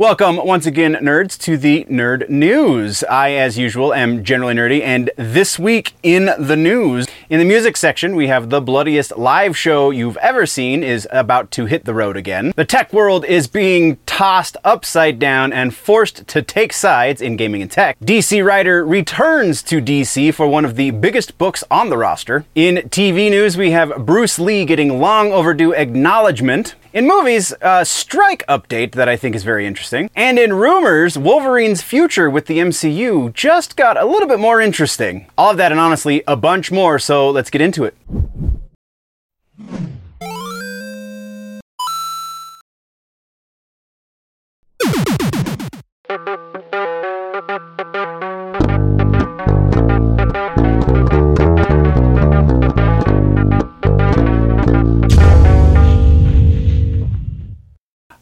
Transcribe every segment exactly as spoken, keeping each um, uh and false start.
Welcome once again, nerds, to the Nerd News. I, as usual, am generally nerdy, and this week in the news, in the music section, we have the bloodiest live show you've ever seen is about to hit the road again. The tech world is being tossed upside down and forced to take sides in gaming and tech. D C writer returns to D C for one of the biggest books on the roster. In T V news, we have Bruce Lee getting long overdue acknowledgement. In movies, a strike update that I think is very interesting. And in rumors, Wolverine's future with the M C U just got a little bit more interesting. All of that and honestly, a bunch more, so let's get into it.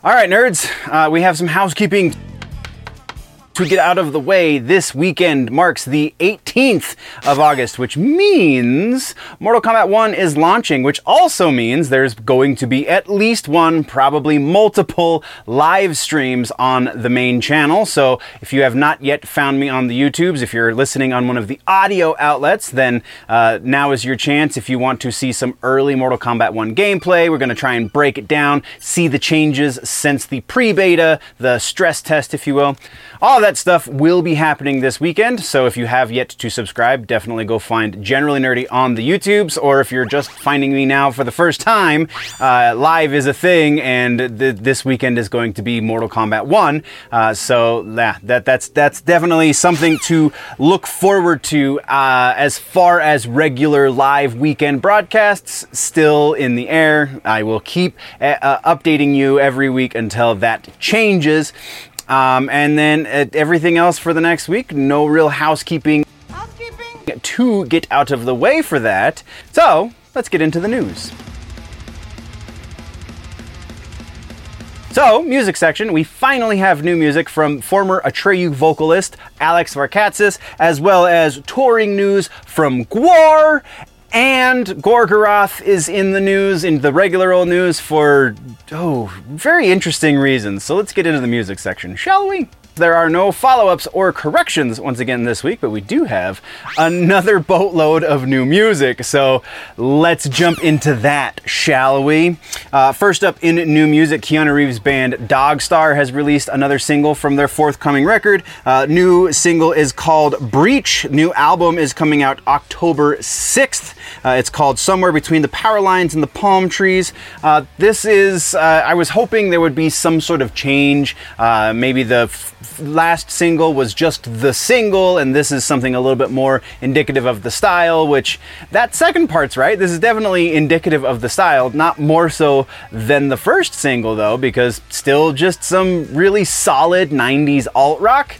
All right, nerds, uh, we have some housekeeping to get out of the way. This weekend marks the eighteenth of August, which means Mortal Kombat one is launching, which also means there's going to be at least one, probably multiple live streams on the main channel. So if you have not yet found me on the YouTubes, if you're listening on one of the audio outlets, then uh, now is your chance. If you want to see some early Mortal Kombat one gameplay, we're going to try and break it down, see the changes since the pre-beta, the stress test, if you will. All of that stuff will be happening this weekend. So if you have yet to subscribe, definitely go find Generally Nerdy on the YouTubes, or if you're just finding me now for the first time, uh, live is a thing, and th- this weekend is going to be Mortal Kombat one. Uh, so yeah, that that's that's definitely something to look forward to. Uh, as far as regular live weekend broadcasts, still in the air. I will keep uh, updating you every week until that changes. Um, and then uh, everything else for the next week, no real housekeeping, housekeeping to get out of the way for that. So let's get into the news. So, music section, we finally have new music from former Atreyu vocalist Alex Varkatzas, as well as touring news from G W A R, and Gorgoroth is in the news, in the regular old news, for, oh, very interesting reasons. So let's get into the music section, shall we? There are no follow-ups or corrections once again this week, but we do have another boatload of new music. So let's jump into that, shall we? Uh, first up in new music, Keanu Reeves' band Dogstar has released another single from their forthcoming record. Uh, new single is called Breach. New album is coming out October sixth. Uh, it's called Somewhere Between the Power Lines and the Palm Trees. Uh, this is, uh, I was hoping there would be some sort of change. Uh, maybe the f- last single was just the single, and this is something a little bit more indicative of the style, which that second part's right. This is definitely indicative of the style, not more so than the first single though, because still just some really solid nineties alt rock,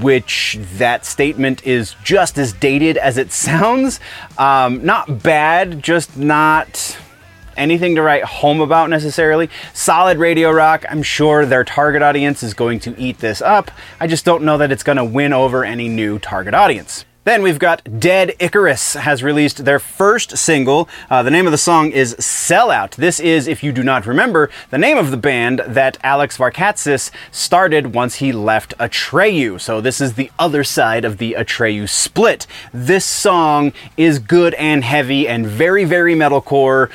which that statement is just as dated as it sounds. Um, not bad, just not anything to write home about necessarily. Solid radio rock. I'm sure their target audience is going to eat this up. I just don't know that it's going to win over any new target audience. Then we've got Dead Icarus has released their first single. Uh, the name of the song is Sellout. This is, if you do not remember, the name of the band that Alex Varkatzas started once he left Atreyu. So this is the other side of the Atreyu split. This song is good and heavy and very, very metalcore.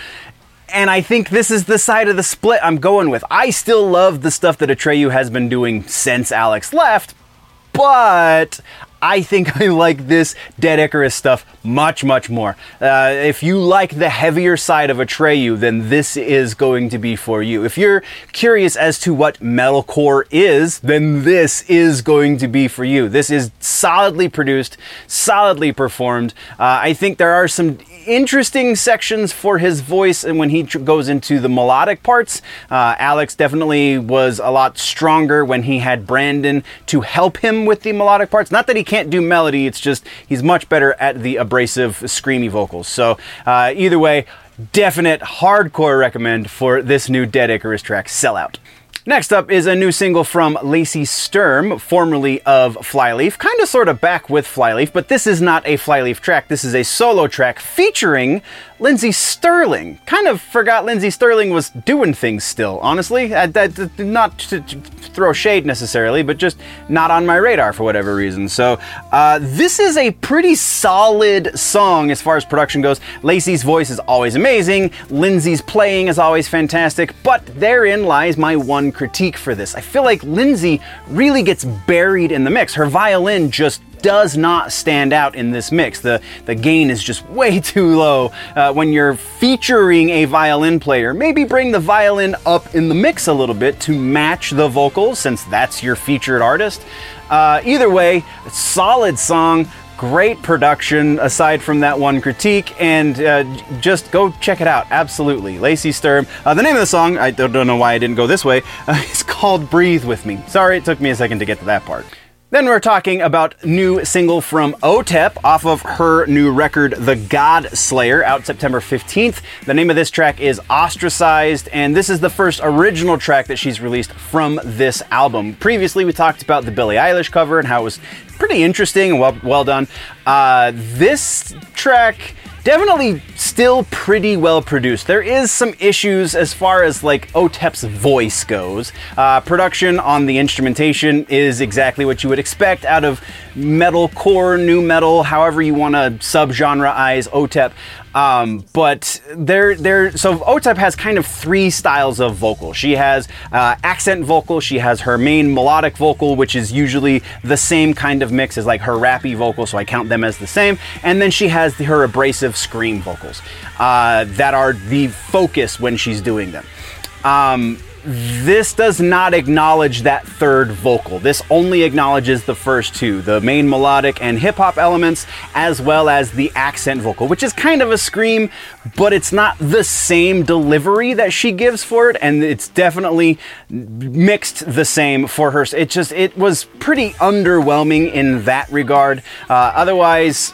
And I think this is the side of the split I'm going with. I still love the stuff that Atreyu has been doing since Alex left, but I think I like this Dead Icarus stuff much, much more. Uh, if you like the heavier side of Atreyu, then this is going to be for you. If you're curious as to what metalcore is, then this is going to be for you. This is solidly produced, solidly performed. Uh, I think there are some interesting sections for his voice, and when he tr- goes into the melodic parts, uh, Alex definitely was a lot stronger when he had Brandon to help him with the melodic parts. Not that he can't do melody, it's just he's much better at the abrasive, screamy vocals. So uh, either way, definite hardcore recommend for this new Dead Icarus track, Sellout. Next up is a new single from Lacey Sturm, formerly of Flyleaf, kind of sort of back with Flyleaf, but this is not a Flyleaf track. This is a solo track featuring Lindsey Stirling. Kind of forgot Lindsey Stirling was doing things still, honestly. I, I, not to throw shade necessarily, but just not on my radar for whatever reason. So uh, this is a pretty solid song as far as production goes. Lacey's voice is always amazing. Lindsey's playing is always fantastic, but therein lies my one critique for this. I feel like Lindsey really gets buried in the mix. Her violin just does not stand out in this mix. The the gain is just way too low. Uh, when you're featuring a violin player, maybe bring the violin up in the mix a little bit to match the vocals, since that's your featured artist. Uh, either way, solid song, great production, aside from that one critique, and uh, just go check it out, absolutely. Lacey Sturm. Uh, the name of the song, I don't know why I didn't go this way, uh, it's called Breathe With Me. Sorry, it took me a second to get to that part. Then we're talking about new single from Otep off of her new record, The God Slayer, out September fifteenth. The name of this track is Ostracized, and this is the first original track that she's released from this album. Previously, we talked about the Billie Eilish cover and how it was pretty interesting and well, well done. Uh, this track, definitely still pretty well produced. There is some issues as far as like Otep's voice goes. Uh, production on the instrumentation is exactly what you would expect out of metalcore, new metal, however you want to subgenreize Otep. Um, but there, there. So Otep has kind of three styles of vocal. She has uh, accent vocal. She has her main melodic vocal, which is usually the same kind of mix as like her rappy vocal, so I count them as the same. And then she has the, her abrasive scream vocals uh, that are the focus when she's doing them. Um, This does not acknowledge that third vocal. This only acknowledges the first two, the main melodic and hip-hop elements, as well as the accent vocal, which is kind of a scream, but it's not the same delivery that she gives for it, and it's definitely mixed the same for her. It just, it was pretty underwhelming in that regard. Uh, otherwise,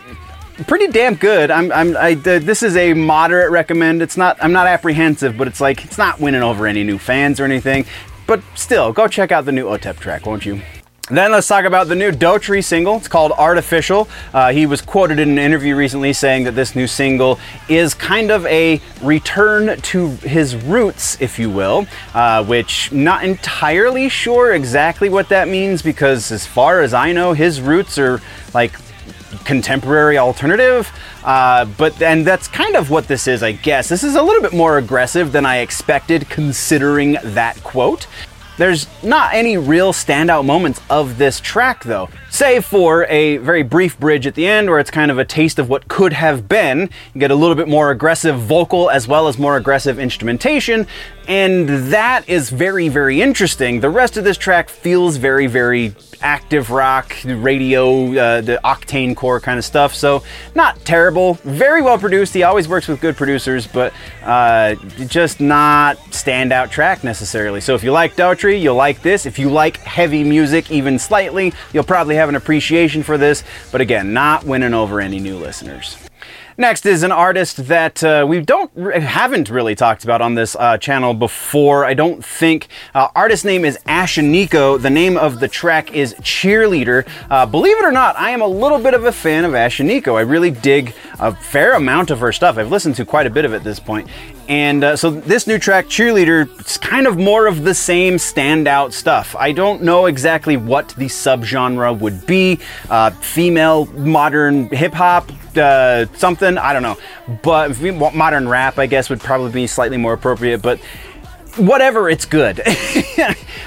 pretty damn good. I'm, I'm, I, this is a moderate recommend. It's not, I'm not apprehensive, but it's like, it's not winning over any new fans or anything, but still, go check out the new Otep track, won't you? Then let's talk about the new Daughtry single. It's called Artificial. Uh, he was quoted in an interview recently saying that this new single is kind of a return to his roots, if you will, uh, which not entirely sure exactly what that means, because as far as I know, his roots are like contemporary alternative, uh, but and that's kind of what this is, I guess. This is a little bit more aggressive than I expected, considering that quote. There's not any real standout moments of this track, though, save for a very brief bridge at the end where it's kind of a taste of what could have been. You get a little bit more aggressive vocal as well as more aggressive instrumentation, and that is very, very interesting. The rest of this track feels very, very active rock, radio, uh, the octane core kind of stuff, so not terrible. Very well produced. He always works with good producers, but uh, just not standout track necessarily. So if you like Daughtry, you'll like this. If you like heavy music even slightly, you'll probably have an appreciation for this, but again, not winning over any new listeners. Next is an artist that uh, we don't haven't really talked about on this uh, channel before, I don't think. Uh, artist name is Ashnikko. The name of the track is Cheerleader. Uh, believe it or not, I am a little bit of a fan of Ashnikko. I really dig a fair amount of her stuff. I've listened to quite a bit of it at this point. And uh, so this new track, Cheerleader, it's kind of more of the same standout stuff. I don't know exactly what the subgenre would be. Uh, female, modern hip-hop, uh, something, I don't know. But modern rap, I guess, would probably be slightly more appropriate, but whatever, it's good.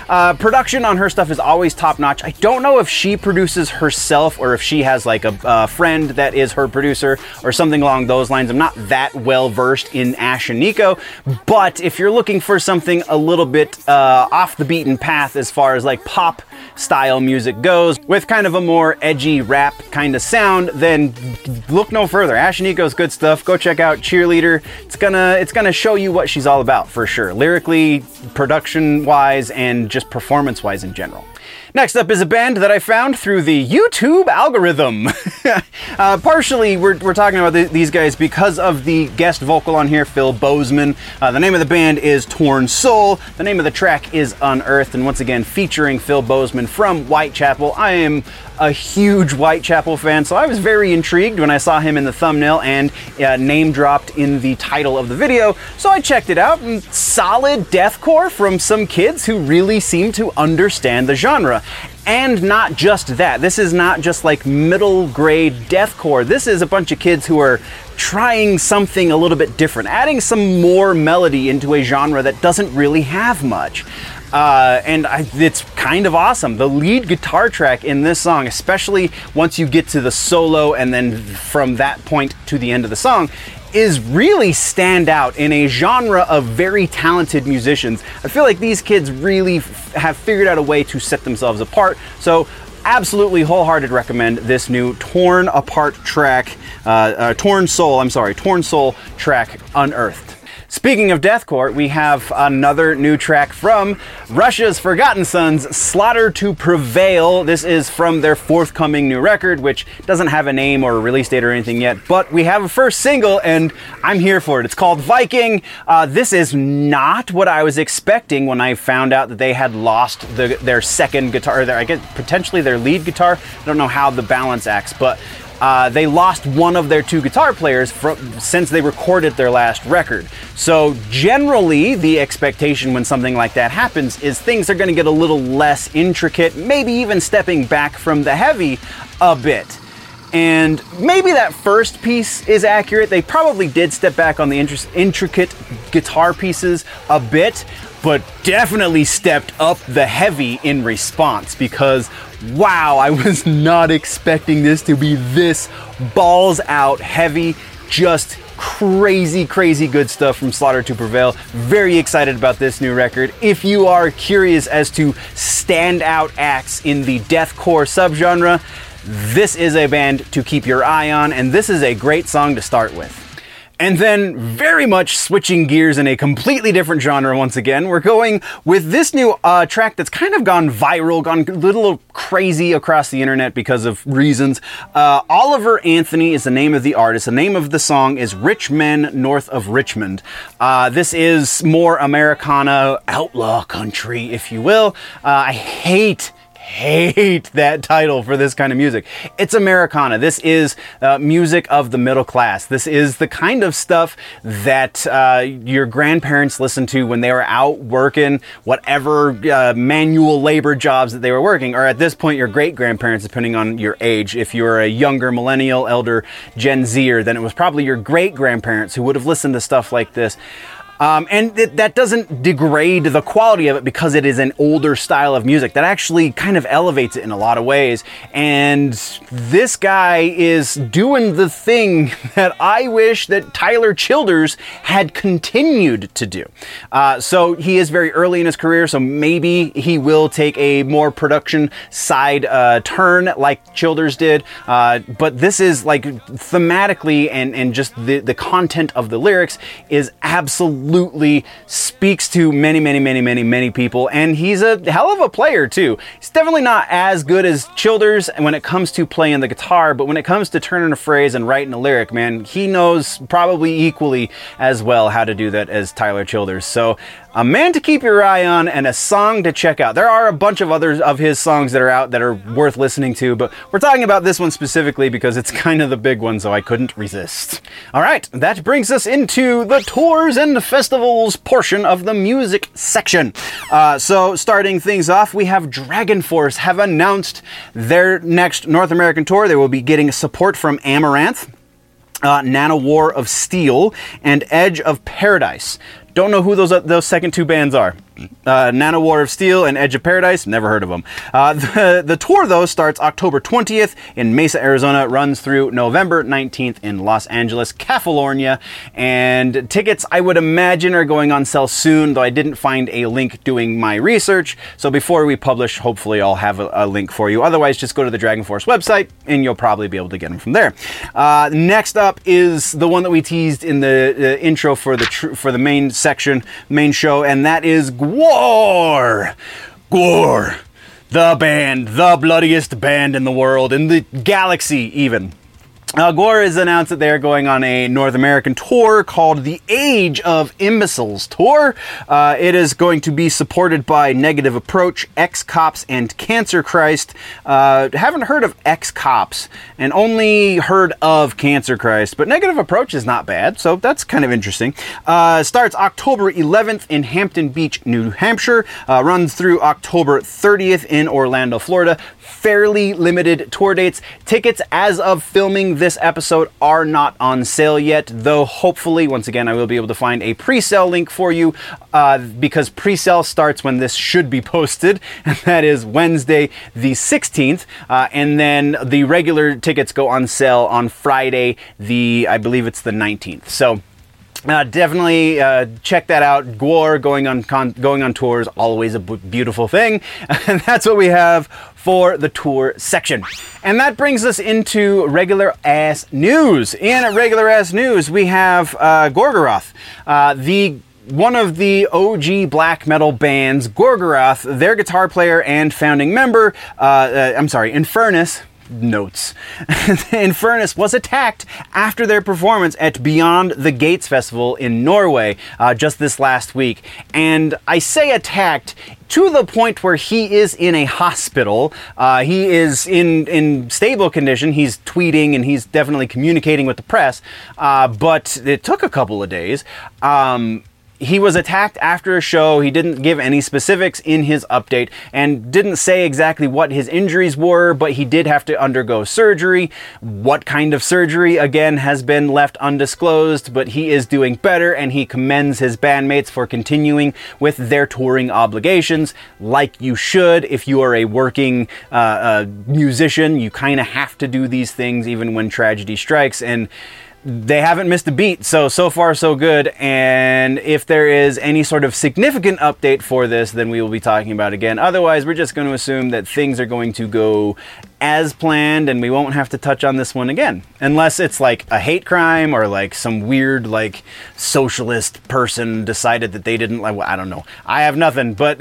uh, production on her stuff is always top-notch. I don't know if she produces herself or if she has like a, a friend that is her producer or something along those lines. I'm not that well-versed in Ashnikko, but if you're looking for something a little bit uh, off the beaten path as far as like pop style music goes, with kind of a more edgy rap kind of sound, then look no further. Ashnikko's good stuff. Go check out Cheerleader. It's gonna, it's gonna show you what she's all about for sure. Lyrically, production-wise, and just performance-wise in general. Next up is a band that I found through the YouTube algorithm. uh, partially, we're, we're talking about th- these guys because of the guest vocal on here, Phil Bozeman. Uh, the name of the band is Torn Soul. The name of the track is Unearthed, and once again, featuring Phil Bozeman from Whitechapel. I am a huge Whitechapel fan, so I was very intrigued when I saw him in the thumbnail and uh, name dropped in the title of the video. So I checked it out, and solid deathcore from some kids who really seem to understand the genre. And not just that. This is not just like middle grade deathcore. This is a bunch of kids who are trying something a little bit different, adding some more melody into a genre that doesn't really have much. Uh, and I, it's kind of awesome. The lead guitar track in this song, especially once you get to the solo and then from that point to the end of the song, is really stand out in a genre of very talented musicians. I feel like these kids really f- have figured out a way to set themselves apart. So absolutely wholehearted recommend this new Torn Apart track, uh, uh, Torn Soul, I'm sorry, Torn Soul track, Unearthed. Speaking of deathcore, we have another new track from Russia's Forgotten Sons, Slaughter to Prevail. This is from their forthcoming new record, which doesn't have a name or a release date or anything yet, but we have a first single, and I'm here for it. It's called Viking. Uh, this is not what I was expecting when I found out that they had lost the, their second guitar, or their, I guess potentially their lead guitar. I don't know how the balance acts, but Uh, they lost one of their two guitar players from, since they recorded their last record. So generally, the expectation when something like that happens is things are going to get a little less intricate, maybe even stepping back from the heavy a bit. And maybe that first piece is accurate. They probably did step back on the int- intricate guitar pieces a bit, but definitely stepped up the heavy in response because wow, I was not expecting this to be this balls out heavy, just crazy, crazy good stuff from Slaughter to Prevail. Very excited about this new record. If you are curious as to standout acts in the deathcore subgenre, this is a band to keep your eye on, and this is a great song to start with. And then very much switching gears in a completely different genre once again, we're going with this new uh, track that's kind of gone viral, gone a little crazy across the internet because of reasons. Uh, Oliver Anthony is the name of the artist. The name of the song is Rich Men North of Richmond. Uh, this is more Americana, outlaw country, if you will. Uh, I hate hate that title for this kind of music. It's Americana. This is uh, music of the middle class. This is the kind of stuff that uh, your grandparents listened to when they were out working whatever uh, manual labor jobs that they were working, or at this point your great-grandparents, depending on your age. If you're a younger millennial, elder, Gen Zer, then it was probably your great-grandparents who would have listened to stuff like this. Um, and th- that doesn't degrade the quality of it because it is an older style of music. That actually kind of elevates it in a lot of ways. And this guy is doing the thing that I wish that Tyler Childers had continued to do. Uh, so he is very early in his career, so maybe he will take a more production side uh, turn like Childers did. Uh, but this is like thematically and, and just the, the content of the lyrics is absolutely Absolutely speaks to many, many, many, many, many people, and he's a hell of a player too. He's definitely not as good as Childers when it comes to playing the guitar, but when it comes to turning a phrase and writing a lyric, man, he knows probably equally as well how to do that as Tyler Childers. So a man to keep your eye on and a song to check out. There are a bunch of others of his songs that are out that are worth listening to, but we're talking about this one specifically because it's kind of the big one, so I couldn't resist. All right, that brings us into the tours and festivals portion of the music section. Uh, so starting things off, we have Dragon Force have announced their next North American tour. They will be getting support from Amaranth, uh, Nanowar of Steel, and Edge of Paradise. Don't know who those those second two bands are. Uh, Nanowar of Steel and Edge of Paradise, never heard of them. Uh, the, the tour, though, starts October twentieth in Mesa, Arizona, runs through November nineteenth in Los Angeles, California, and tickets, I would imagine, are going on sale soon, though I didn't find a link doing my research, so before we publish, hopefully I'll have a, a link for you. Otherwise, just go to the Dragon Force website, and you'll probably be able to get them from there. Uh, next up is the one that we teased in the uh, intro for the tr- for the main section, main show, and that is GWAR. G W A R, the band, the bloodiest band in the world, in the galaxy even. Uh, G W A R has announced that they're going on a North American tour called the Age of Imbeciles Tour. Uh, it is going to be supported by Negative Approach, X-Cops, and Cancer Christ. Uh, haven't heard of X-Cops and only heard of Cancer Christ, but Negative Approach is not bad, so that's kind of interesting. Uh, starts October eleventh in Hampton Beach, New Hampshire. Uh, runs through October thirtieth in Orlando, Florida. Fairly limited tour dates. Tickets as of filming this episode are not on sale yet, though hopefully, once again, I will be able to find a pre-sale link for you uh, because pre-sale starts when this should be posted, and that is Wednesday the sixteenth, uh, and then the regular tickets go on sale on Friday the, I believe it's the nineteenth. So Uh, definitely uh, check that out. G W A R going on con- going on tours, always a b- beautiful thing. And that's what we have for the tour section. And that brings us into regular ass news. In regular ass news, we have uh, Gorgoroth, uh, the one of the O G black metal bands, Gorgoroth. Their guitar player and founding member, uh, uh, I'm sorry, Infernus. Notes. Infernus was attacked after their performance at Beyond the Gates Festival in Norway uh, just this last week. And I say attacked to the point where he is in a hospital. Uh, he is in, in stable condition. He's tweeting and he's definitely communicating with the press. Uh, but it took a couple of days. Um, He was attacked after a show. He didn't give any specifics in his update and didn't say exactly what his injuries were, but he did have to undergo surgery. What kind of surgery, again, has been left undisclosed, but he is doing better and he commends his bandmates for continuing with their touring obligations, like you should. If you are a working uh, uh, musician, you kind of have to do these things even when tragedy strikes, and they haven't missed a beat, so so far so good. And if there is any sort of significant update for this, then we will be talking about it again. Otherwise, we're just going to assume that things are going to go as planned and we won't have to touch on this one again, unless it's like a hate crime or like some weird like socialist person decided that they didn't like, well, I don't know, I have nothing, but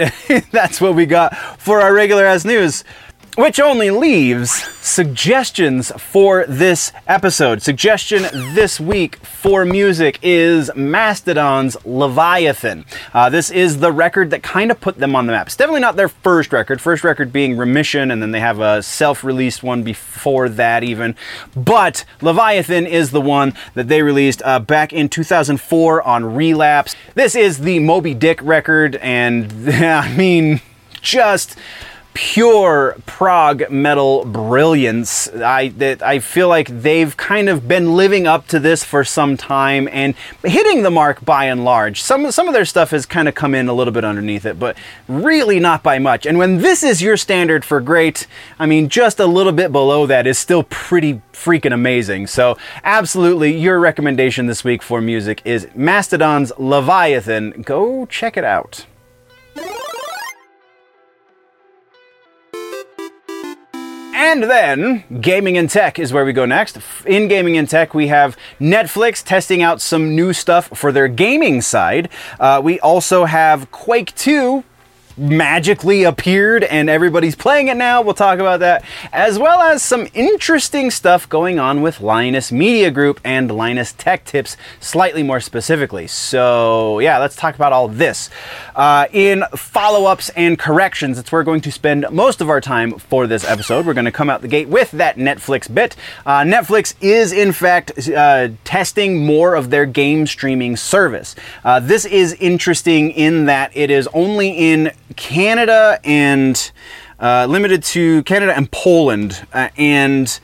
that's what we got for our regular ass news. Which only leaves suggestions for this episode. Suggestion this week for music is Mastodon's Leviathan. Uh, this is the record that kind of put them on the map. It's definitely not their first record, first record being Remission, and then they have a self-released one before that even. But Leviathan is the one that they released uh, back in two thousand four on Relapse. This is the Moby Dick record, and I mean, just pure prog metal brilliance. I that I feel like they've kind of been living up to this for some time and hitting the mark by and large. Some some of their stuff has kind of come in a little bit underneath it, but really not by much. And when this is your standard for great, I mean, just a little bit below that is still pretty freaking amazing. So absolutely, your recommendation this week for music is Mastodon's Leviathan. Go check it out. And then, gaming and tech is where we go next. In gaming and tech, we have Netflix testing out some new stuff for their gaming side. Uh, we also have Quake two magically appeared and everybody's playing it now. We'll talk about that, as well as some interesting stuff going on with Linus Media Group and Linus Tech Tips slightly more specifically. So yeah, let's talk about all this. Uh, in follow-ups and corrections, it's where we're going to spend most of our time for this episode. We're going to come out the gate with that Netflix bit. Uh, Netflix is in fact uh, testing more of their game streaming service. Uh, this is interesting in that it is only in Canada and uh, limited to Canada and Poland, uh, and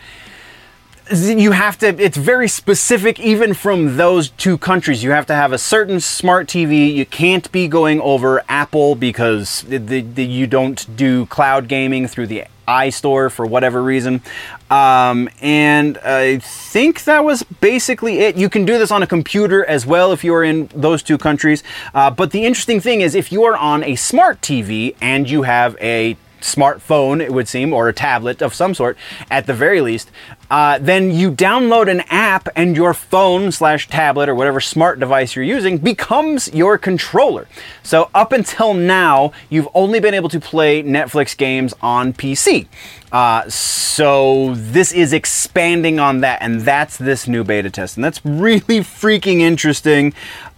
you have to, it's very specific even from those two countries. You have to have a certain smart T V. You can't be going over Apple because the, the, you don't do cloud gaming through the iStore for whatever reason. Um, and I think that was basically it. You can do this on a computer as well if you're in those two countries. Uh, but the interesting thing is if you are on a smart T V and you have a smartphone, it would seem, or a tablet of some sort, at the very least, uh, then you download an app and your phone slash tablet or whatever smart device you're using becomes your controller. So up until now, you've only been able to play Netflix games on P C. Uh, so this is expanding on that, and that's this new beta test. And that's really freaking interesting.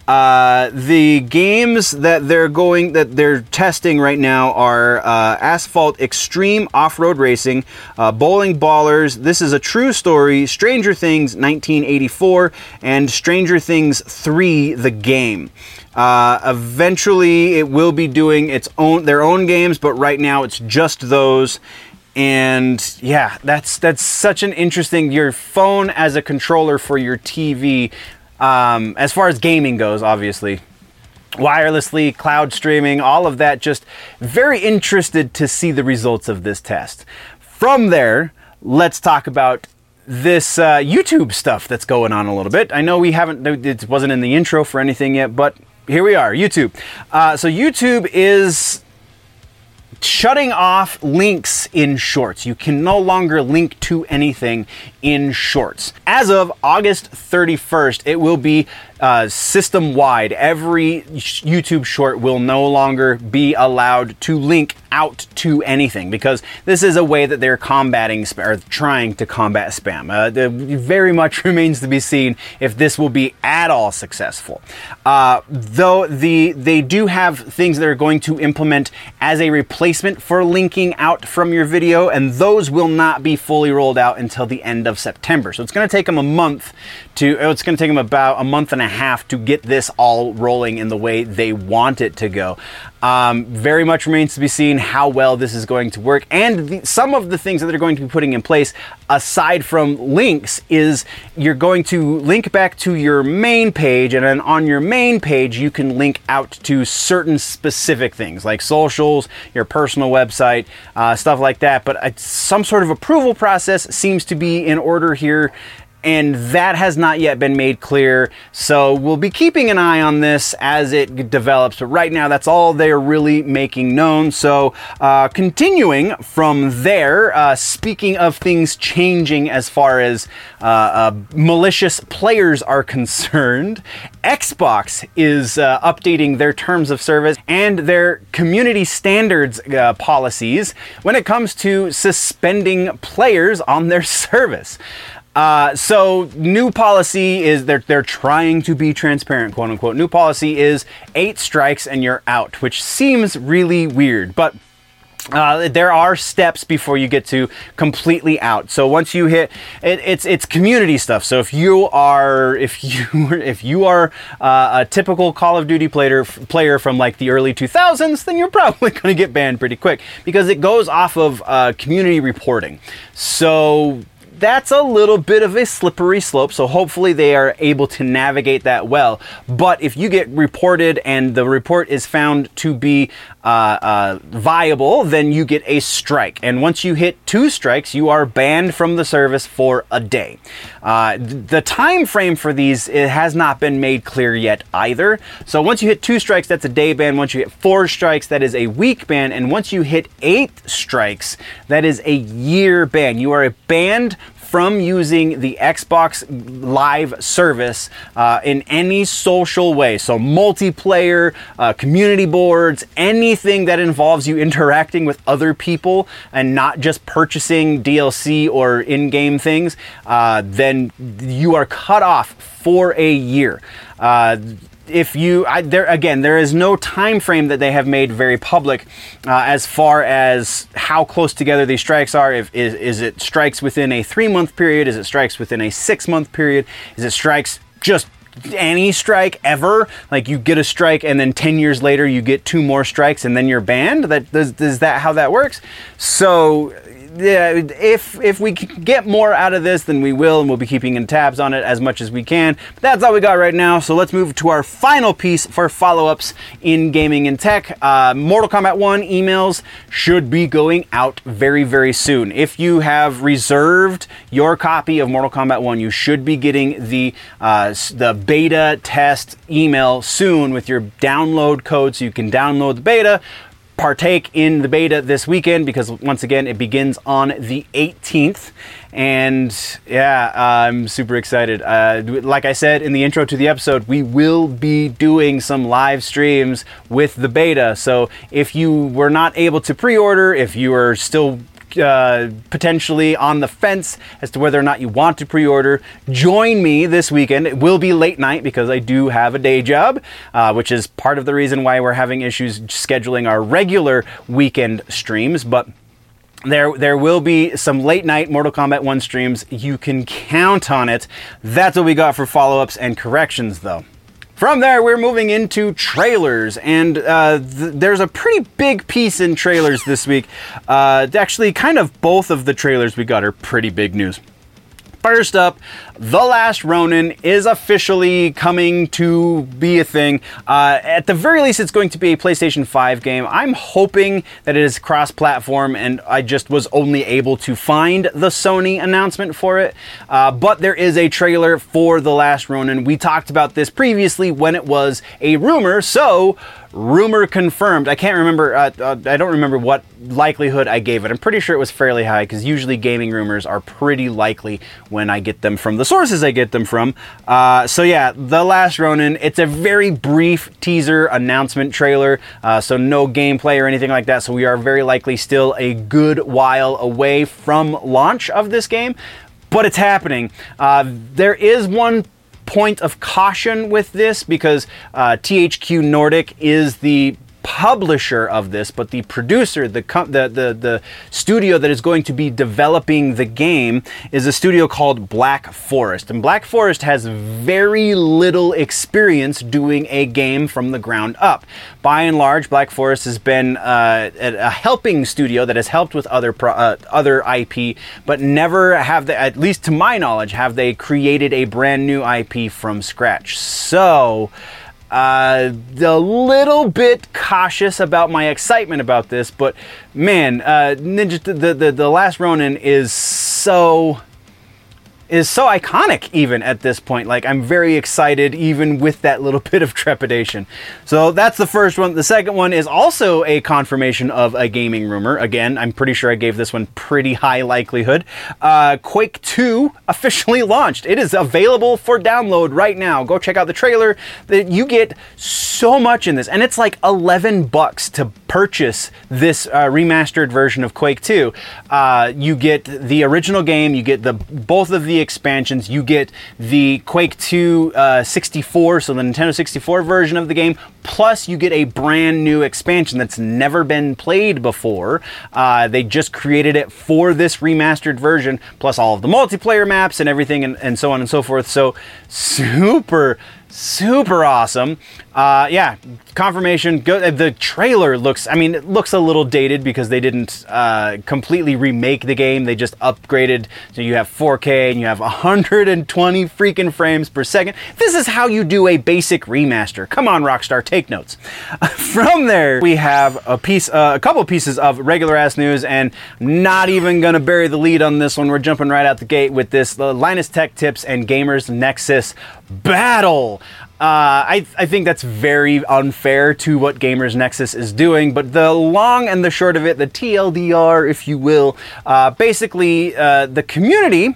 Uh, the games that they're going, that they're testing right now are, uh, Asphalt Extreme Off-Road Racing, uh, Bowling Ballers, This Is a True Story, Stranger Things nineteen eighty-four, and Stranger Things three, The Game. Uh, eventually it will be doing its own, their own games, but right now it's just those. And yeah, that's, that's such an interesting, your phone as a controller for your T V. Um, as far as gaming goes, obviously, wirelessly, cloud streaming, all of that, just very interested to see the results of this test. From there, let's talk about this uh, YouTube stuff that's going on a little bit. I know we haven't, it wasn't in the intro for anything yet, but here we are, YouTube. Uh, so YouTube is shutting off links in Shorts. You can no longer link to anything in Shorts. As of August thirty-first, it will be uh, system-wide. Every YouTube Short will no longer be allowed to link out to anything, because this is a way that they're combating, or trying to combat spam. Uh, it very much remains to be seen if this will be at all successful. Uh, though the they do have things that are going to implement as a replacement for linking out from your video, and those will not be fully rolled out until the end of September. So it's going to take them a month to, it's going to take them about a month and a half to get this all rolling in the way they want it to go. Um, very much remains to be seen how well this is going to work. And the, some of the things that they're going to be putting in place, aside from links, is you're going to link back to your main page, and then on your main page, you can link out to certain specific things like socials, your personal website, uh, stuff like that. But uh, some sort of approval process seems to be in order here, and that has not yet been made clear. So we'll be keeping an eye on this as it develops. But right now, that's all they're really making known. So uh, continuing from there, uh, speaking of things changing as far as uh, uh, malicious players are concerned, Xbox is uh, updating their terms of service and their community standards uh, policies when it comes to suspending players on their service. Uh, so new policy is they're, they're trying to be transparent, quote unquote. New policy is eight strikes and you're out, which seems really weird, but Uh, there are steps before you get to completely out. So once you hit, it, it's it's community stuff. So if you are if you if you are uh, a typical Call of Duty player player from like the early two thousands, then you're probably going to get banned pretty quick, because it goes off of uh, community reporting. So that's a little bit of a slippery slope, so hopefully they are able to navigate that well. But if you get reported and the report is found to be uh, uh, viable, then you get a strike. And once you hit two strikes, you are banned from the service for a day. Uh, the time frame for these, it has not been made clear yet either. So once you hit two strikes, that's a day ban. Once you hit four strikes, that is a week ban. And once you hit eight strikes, that is a year ban. You are banned from using the Xbox Live service uh, in any social way. So multiplayer, uh, community boards, anything that involves you interacting with other people and not just purchasing D L C or in-game things, uh, then you are cut off for a year. Uh, If you, I, there again, there is no time frame that they have made very public uh, as far as how close together these strikes are. If is, is it strikes within a three-month period? Is it strikes within a six-month period? Is it strikes just any strike ever? Like you get a strike and then ten years later you get two more strikes and then you're banned? That does, is that how that works? So yeah, if if we can get more out of this, then we will, and we'll be keeping in tabs on it as much as we can. But that's all we got right now, so let's move to our final piece for follow-ups in gaming and tech. Uh, Mortal Kombat one emails should be going out very, very soon. If you have reserved your copy of Mortal Kombat one, you should be getting the, uh, the beta test email soon with your download code, so you can download the beta, partake in the beta this weekend, because once again it begins on the eighteenth, and yeah, I'm super excited. Uh, like I said in the intro to the episode, we will be doing some live streams with the beta, so if you were not able to pre-order, if you are still Uh, potentially on the fence as to whether or not you want to pre-order, join me this weekend. It will be late night because I do have a day job, uh, which is part of the reason why we're having issues scheduling our regular weekend streams, but There there will be some late night Mortal Kombat one streams. You can count on it. That's what we got for follow-ups and corrections, though. From there, we're moving into trailers, and uh, th- there's a pretty big piece in trailers this week. Uh, actually, kind of both of the trailers we got are pretty big news. First up, The Last Ronin is officially coming to be a thing. Uh, at the very least, it's going to be a PlayStation five game. I'm hoping that it is cross-platform, and I just was only able to find the Sony announcement for it. Uh, but there is a trailer for The Last Ronin. We talked about this previously when it was a rumor, so rumor confirmed. I can't remember, uh, uh, I don't remember what likelihood I gave it. I'm pretty sure it was fairly high, because usually gaming rumors are pretty likely when I get them from the sources I get them from. Uh, so yeah, The Last Ronin, it's a very brief teaser announcement trailer, uh, so no gameplay or anything like that, so we are very likely still a good while away from launch of this game, but it's happening. Uh, there is one point of caution with this, because uh, T H Q Nordic is the publisher of this, but the producer, the, com- the the the studio that is going to be developing the game, is a studio called Black Forest. And Black Forest has very little experience doing a game from the ground up. By and large, Black Forest has been uh, a helping studio that has helped with other pro- uh, other I P, but never have they, at least to my knowledge, have they created a brand new I P from scratch. So Uh, a little bit cautious about my excitement about this, but man, uh, Ninja, the, the, the Last Ronin is so, is so iconic even at this point. Like, I'm very excited even with that little bit of trepidation. So that's the first one. The second one is also a confirmation of a gaming rumor. Again, I'm pretty sure I gave this one pretty high likelihood. Uh, Quake two officially launched. It is available for download right now. Go check out the trailer. You get so much in this, and it's like eleven bucks to purchase this uh, remastered version of Quake two. Uh, you get the original game, you get the both of the expansions, you get the Quake two uh, sixty-four, so the Nintendo sixty-four version of the game, plus you get a brand new expansion that's never been played before. Uh, they just created it for this remastered version, plus all of the multiplayer maps and everything, and, and so on and so forth. So super, super awesome. Uh, yeah, confirmation. Go, the trailer looks, I mean, it looks a little dated because they didn't uh, completely remake the game. They just upgraded. So you have four K and you have one hundred twenty freaking frames per second. This is how you do a basic remaster. Come on, Rockstar, take notes. From there, we have a piece, uh, a couple pieces of regular ass news, and not even gonna bury the lead on this one. We're jumping right out the gate with this. The Linus Tech Tips and Gamers Nexus battle. Uh, I, I think that's very unfair to what Gamers Nexus is doing, but the long and the short of it, the T L D R, if you will, uh, basically uh, the community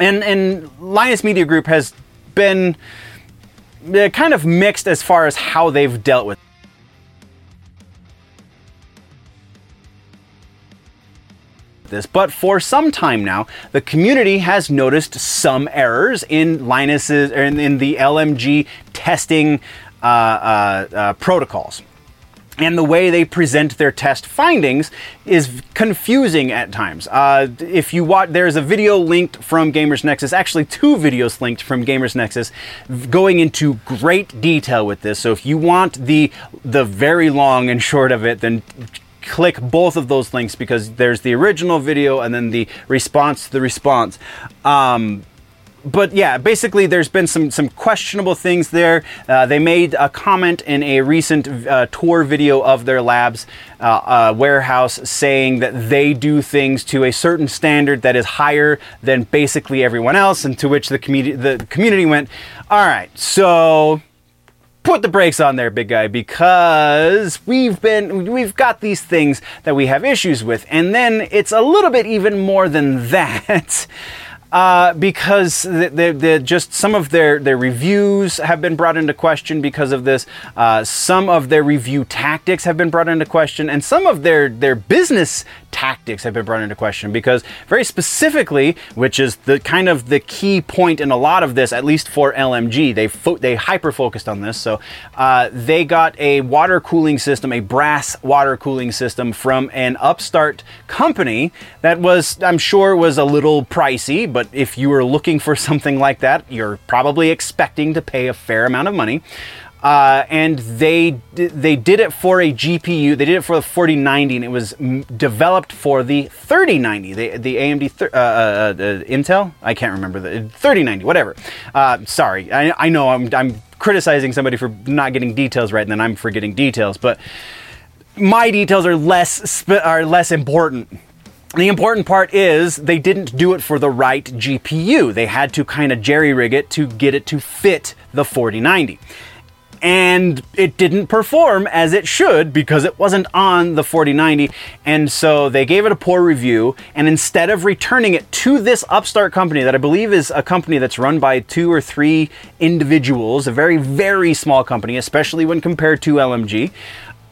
and, and Linus Media Group has been uh, kind of mixed as far as how they've dealt with it. This, but for some time now, the community has noticed some errors in Linus's and in, in the L M G testing uh, uh, uh, protocols, and the way they present their test findings is confusing at times. Uh, if you watch, there's a video linked from Gamers Nexus, actually two videos linked from Gamers Nexus, going into great detail with this. So if you want the the very long and short of it, then click both of those links, because there's the original video and then the response to the response. Um, but yeah, basically there's been some some questionable things there. Uh, they made a comment in a recent uh, tour video of their labs uh, uh, warehouse saying that they do things to a certain standard that is higher than basically everyone else, and to which the, com- the community went, all right, so put the brakes on there, big guy, because we've been, we've got these things that we have issues with. And then it's a little bit even more than that. Uh, because they're, they're just some of their, their reviews have been brought into question because of this. Uh, some of their review tactics have been brought into question, and some of their, their business tactics have been brought into question because very specifically, which is the kind of the key point in a lot of this, at least for L M G, they fo- they hyper-focused on this. So uh, they got a water cooling system, a brass water cooling system from an upstart company that was, I'm sure, was a little pricey, but if you were looking for something like that, you're probably expecting to pay a fair amount of money. Uh, and they they did it for a G P U. They did it for the forty ninety, and it was m- developed for the thirty ninety, the, the A M D, th- uh, uh, uh, Intel? I can't remember. The thirty ninety, whatever. Uh, sorry, I, I know I'm, I'm criticizing somebody for not getting details right, and then I'm forgetting details, but my details are less sp- are less important. The important part is they didn't do it for the right G P U. They had to kind of jerry-rig it to get it to fit the forty ninety. And it didn't perform as it should because it wasn't on the forty ninety. And so they gave it a poor review. And instead of returning it to this upstart company that I believe is a company that's run by two or three individuals, a very, very small company, especially when compared to L M G,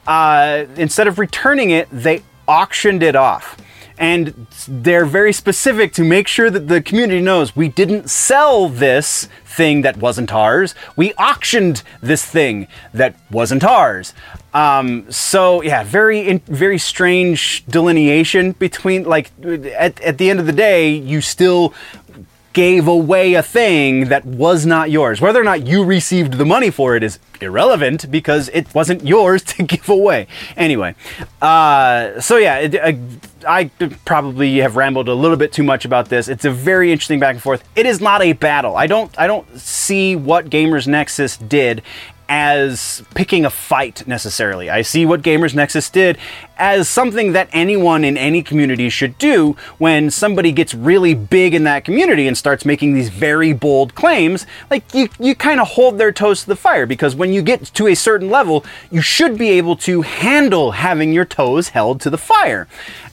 uh, instead of returning it, they auctioned it off. And they're very specific to make sure that the community knows we didn't sell this thing that wasn't ours. We auctioned this thing that wasn't ours. Um, so yeah, very, very strange delineation between, like, at, at the end of the day, you still gave away a thing that was not yours. Whether or not you received the money for it is irrelevant because it wasn't yours to give away. Anyway, uh, so yeah, it, uh, I probably have rambled a little bit too much about this. It's a very interesting back and forth. It is not a battle. I don't, I don't see what Gamers Nexus did as picking a fight necessarily. I see what Gamers Nexus did as something that anyone in any community should do when somebody gets really big in that community and starts making these very bold claims. Like, you, you kind of hold their toes to the fire, because when you get to a certain level, you should be able to handle having your toes held to the fire.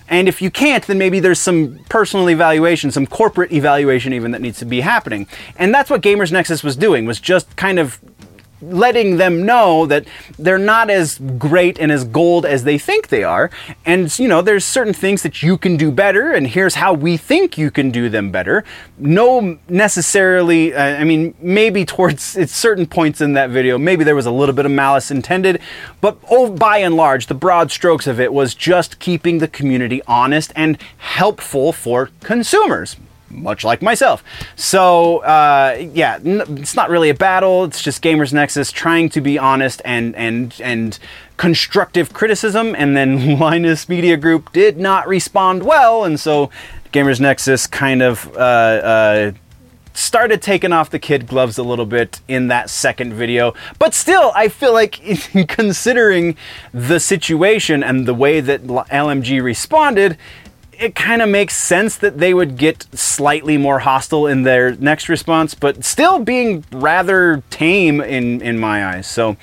And if you can't, then maybe there's some personal evaluation, some corporate evaluation even, that needs to be happening. And that's what Gamers Nexus was doing, was just kind of letting them know that they're not as great and as gold as they think they are. And, you know, there's certain things that you can do better, and here's how we think you can do them better. No necessarily, uh, I mean, maybe towards it's certain points in that video, maybe there was a little bit of malice intended, but oh, by and large, the broad strokes of it was just keeping the community honest and helpful for consumers. Much like myself. So, uh, yeah, n- it's not really a battle. It's just Gamers Nexus trying to be honest and and and constructive criticism. And then Linus Media Group did not respond well, and so Gamers Nexus kind of uh, uh, started taking off the kid gloves a little bit in that second video. But still, I feel like considering the situation and the way that L M G responded, it kind of makes sense that they would get slightly more hostile in their next response, but still being rather tame in, in my eyes. So,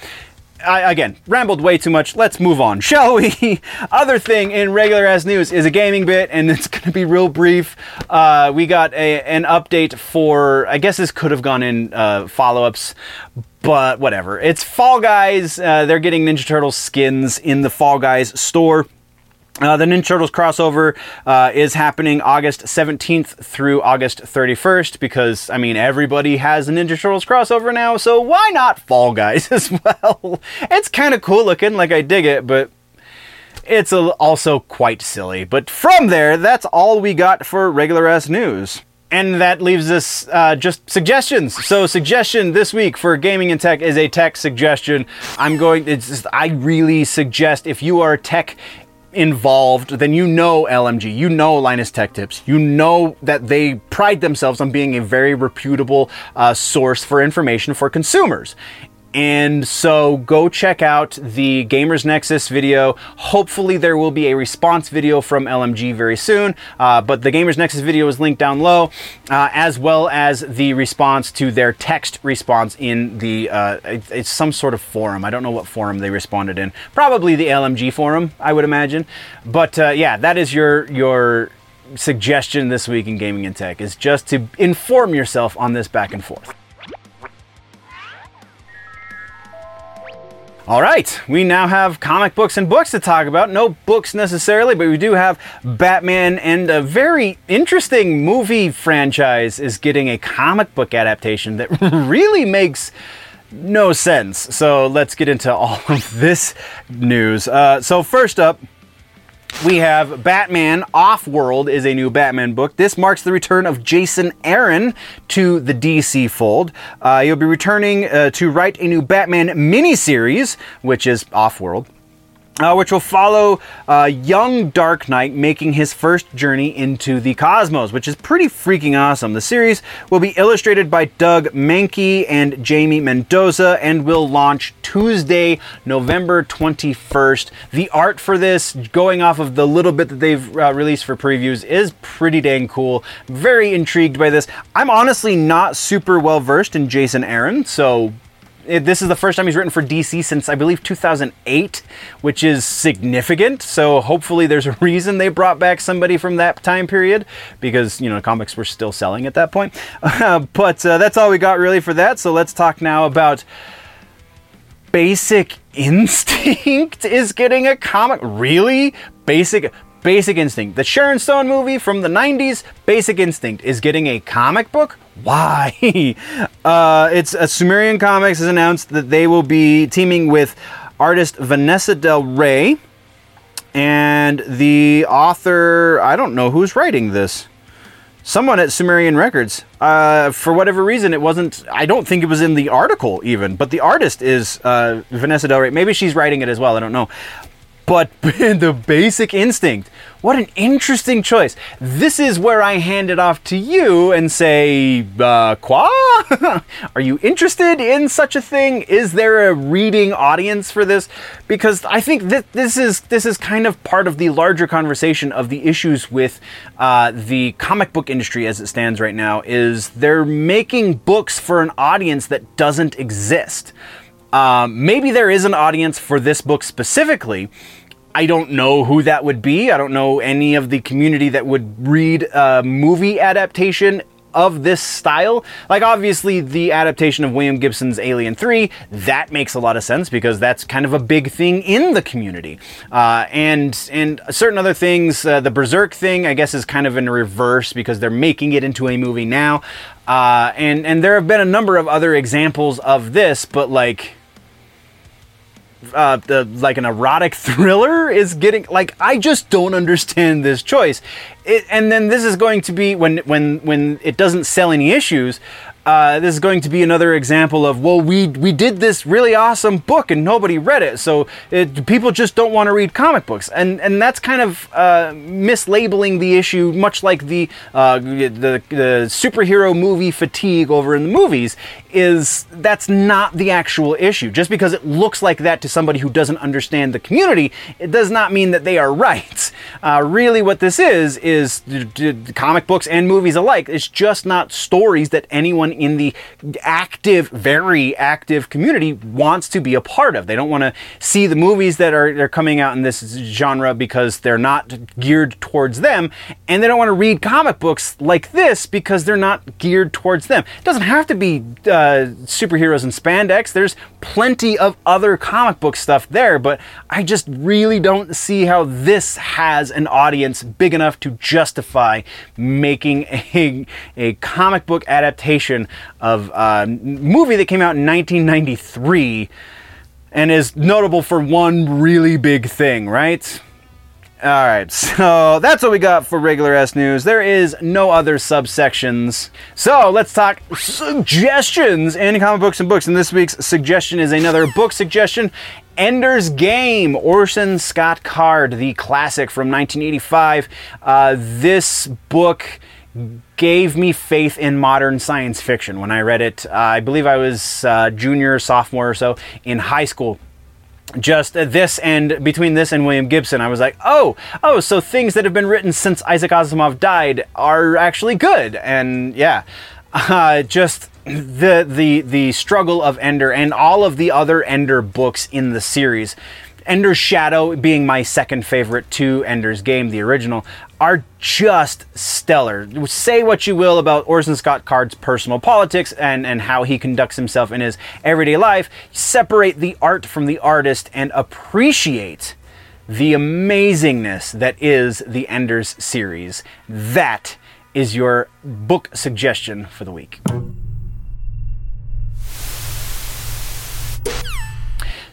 I, again, rambled way too much. Let's move on, shall we? Other thing in regular-ass news is a gaming bit, and it's going to be real brief. Uh, we got a, an update for, I guess this could have gone in uh, follow-ups, but whatever. It's Fall Guys. Uh, they're getting Ninja Turtles skins in the Fall Guys store. Uh, the Ninja Turtles crossover uh, is happening August seventeenth through August thirty-first because, I mean, everybody has a Ninja Turtles crossover now, so why not Fall Guys as well? It's kind of cool looking, like I dig it, but it's a, also quite silly. But from there, that's all we got for regular-ass news. And that leaves us uh, just suggestions. So suggestion this week for gaming and tech is a tech suggestion. I'm going, it's just, I really suggest if you are tech involved, then you know L M G, you know Linus Tech Tips, you know that they pride themselves on being a very reputable uh, source for information for consumers. And so go check out the Gamers Nexus video. Hopefully there will be a response video from L M G very soon, uh, but the Gamers Nexus video is linked down low, uh, as well as the response to their text response in the, uh, it, it's some sort of forum. I don't know what forum they responded in. Probably the L M G forum, I would imagine. But uh, yeah, that is your your suggestion this week in gaming and tech, is just to inform yourself on this back and forth. All right, we now have comic books and books to talk about. No books necessarily, but we do have Batman, and a very interesting movie franchise is getting a comic book adaptation that really makes no sense. So let's get into all of this news. Uh, so first up, we have Batman Off-World is a new Batman book. This marks the return of Jason Aaron to the D C fold. Uh, he'll be returning uh, to write a new Batman miniseries, which is Off-World, uh, which will follow uh, young Dark Knight making his first journey into the cosmos, which is pretty freaking awesome. The series will be illustrated by Doug Mankey and Jamie Mendoza and will launch Tuesday, November twenty-first. The art for this, going off of the little bit that they've uh, released for previews, is pretty dang cool. Very intrigued by this. I'm honestly not super well versed in Jason Aaron, so it, this is the first time he's written for D C since, I believe, two thousand eight, which is significant. So hopefully there's a reason they brought back somebody from that time period, because, you know, comics were still selling at that point. Uh, but uh, that's all we got really for that. So let's talk now about Basic Instinct is getting a comic. Really? Basic Basic Instinct. The Sharon Stone movie from the nineties, Basic Instinct, is getting a comic book? Why? Uh, it's uh, Sumerian Comics has announced that they will be teaming with artist Vanessa Del Rey and the author, I don't know who's writing this. Someone at Sumerian Records. Uh, for whatever reason, it wasn't, I don't think it was in the article even, but the artist is uh, Vanessa Del Rey. Maybe she's writing it as well, I don't know. But the Basic Instinct, what an interesting choice. This is where I hand it off to you and say, uh, qua? Are you interested in such a thing? Is there a reading audience for this? Because I think that this is this is kind of part of the larger conversation of the issues with uh, the comic book industry as it stands right now, is they're making books for an audience that doesn't exist. Um, maybe there is an audience for this book specifically. I don't know who that would be. I don't know any of the community that would read a movie adaptation of this style. Like, obviously, the adaptation of William Gibson's Alien three, that makes a lot of sense because that's kind of a big thing in the community. Uh, and and certain other things, uh, the Berserk thing, I guess, is kind of in reverse because they're making it into a movie now. Uh, and, and there have been a number of other examples of this, but, like, Uh, the, like an erotic thriller is getting, like, I just don't understand this choice. It, and then this is going to be, when when when it doesn't sell any issues, uh, this is going to be another example of, well, we we did this really awesome book and nobody read it, so it, people just don't want to read comic books. And and that's kind of uh, mislabeling the issue, much like the, uh, the the superhero movie fatigue over in the movies, is that's not the actual issue. Just because it looks like that to somebody who doesn't understand the community, it does not mean that they are right. Uh, really what this is, is Is comic books and movies alike. It's just not stories that anyone in the active, very active community wants to be a part of. They don't want to see the movies that are, are coming out in this genre because they're not geared towards them, and they don't want to read comic books like this because they're not geared towards them. It doesn't have to be uh, superheroes and spandex. There's plenty of other comic book stuff there, but I just really don't see how this has an audience big enough to justify making a, a comic book adaptation of a movie that came out in nineteen ninety-three and is notable for one really big thing, right? All right, so that's what we got for regular ass news. There is no other subsections. So let's talk suggestions in comic books and books. And this week's suggestion is another book suggestion. Ender's Game, Orson Scott Card, the classic from nineteen eighty-five. Uh, this book gave me faith in modern science fiction when I read it. Uh, I believe I was uh, junior, sophomore or so in high school. Just this and between this and William Gibson, I was like, oh, oh, so things that have been written since Isaac Asimov died are actually good. And yeah, uh, just the the the struggle of Ender and all of the other Ender books in the series. Ender's Shadow being my second favorite to Ender's Game, the original, are just stellar. Say what you will about Orson Scott Card's personal politics and, and how he conducts himself in his everyday life. Separate the art from the artist and appreciate the amazingness that is the Ender's series. That is your book suggestion for the week.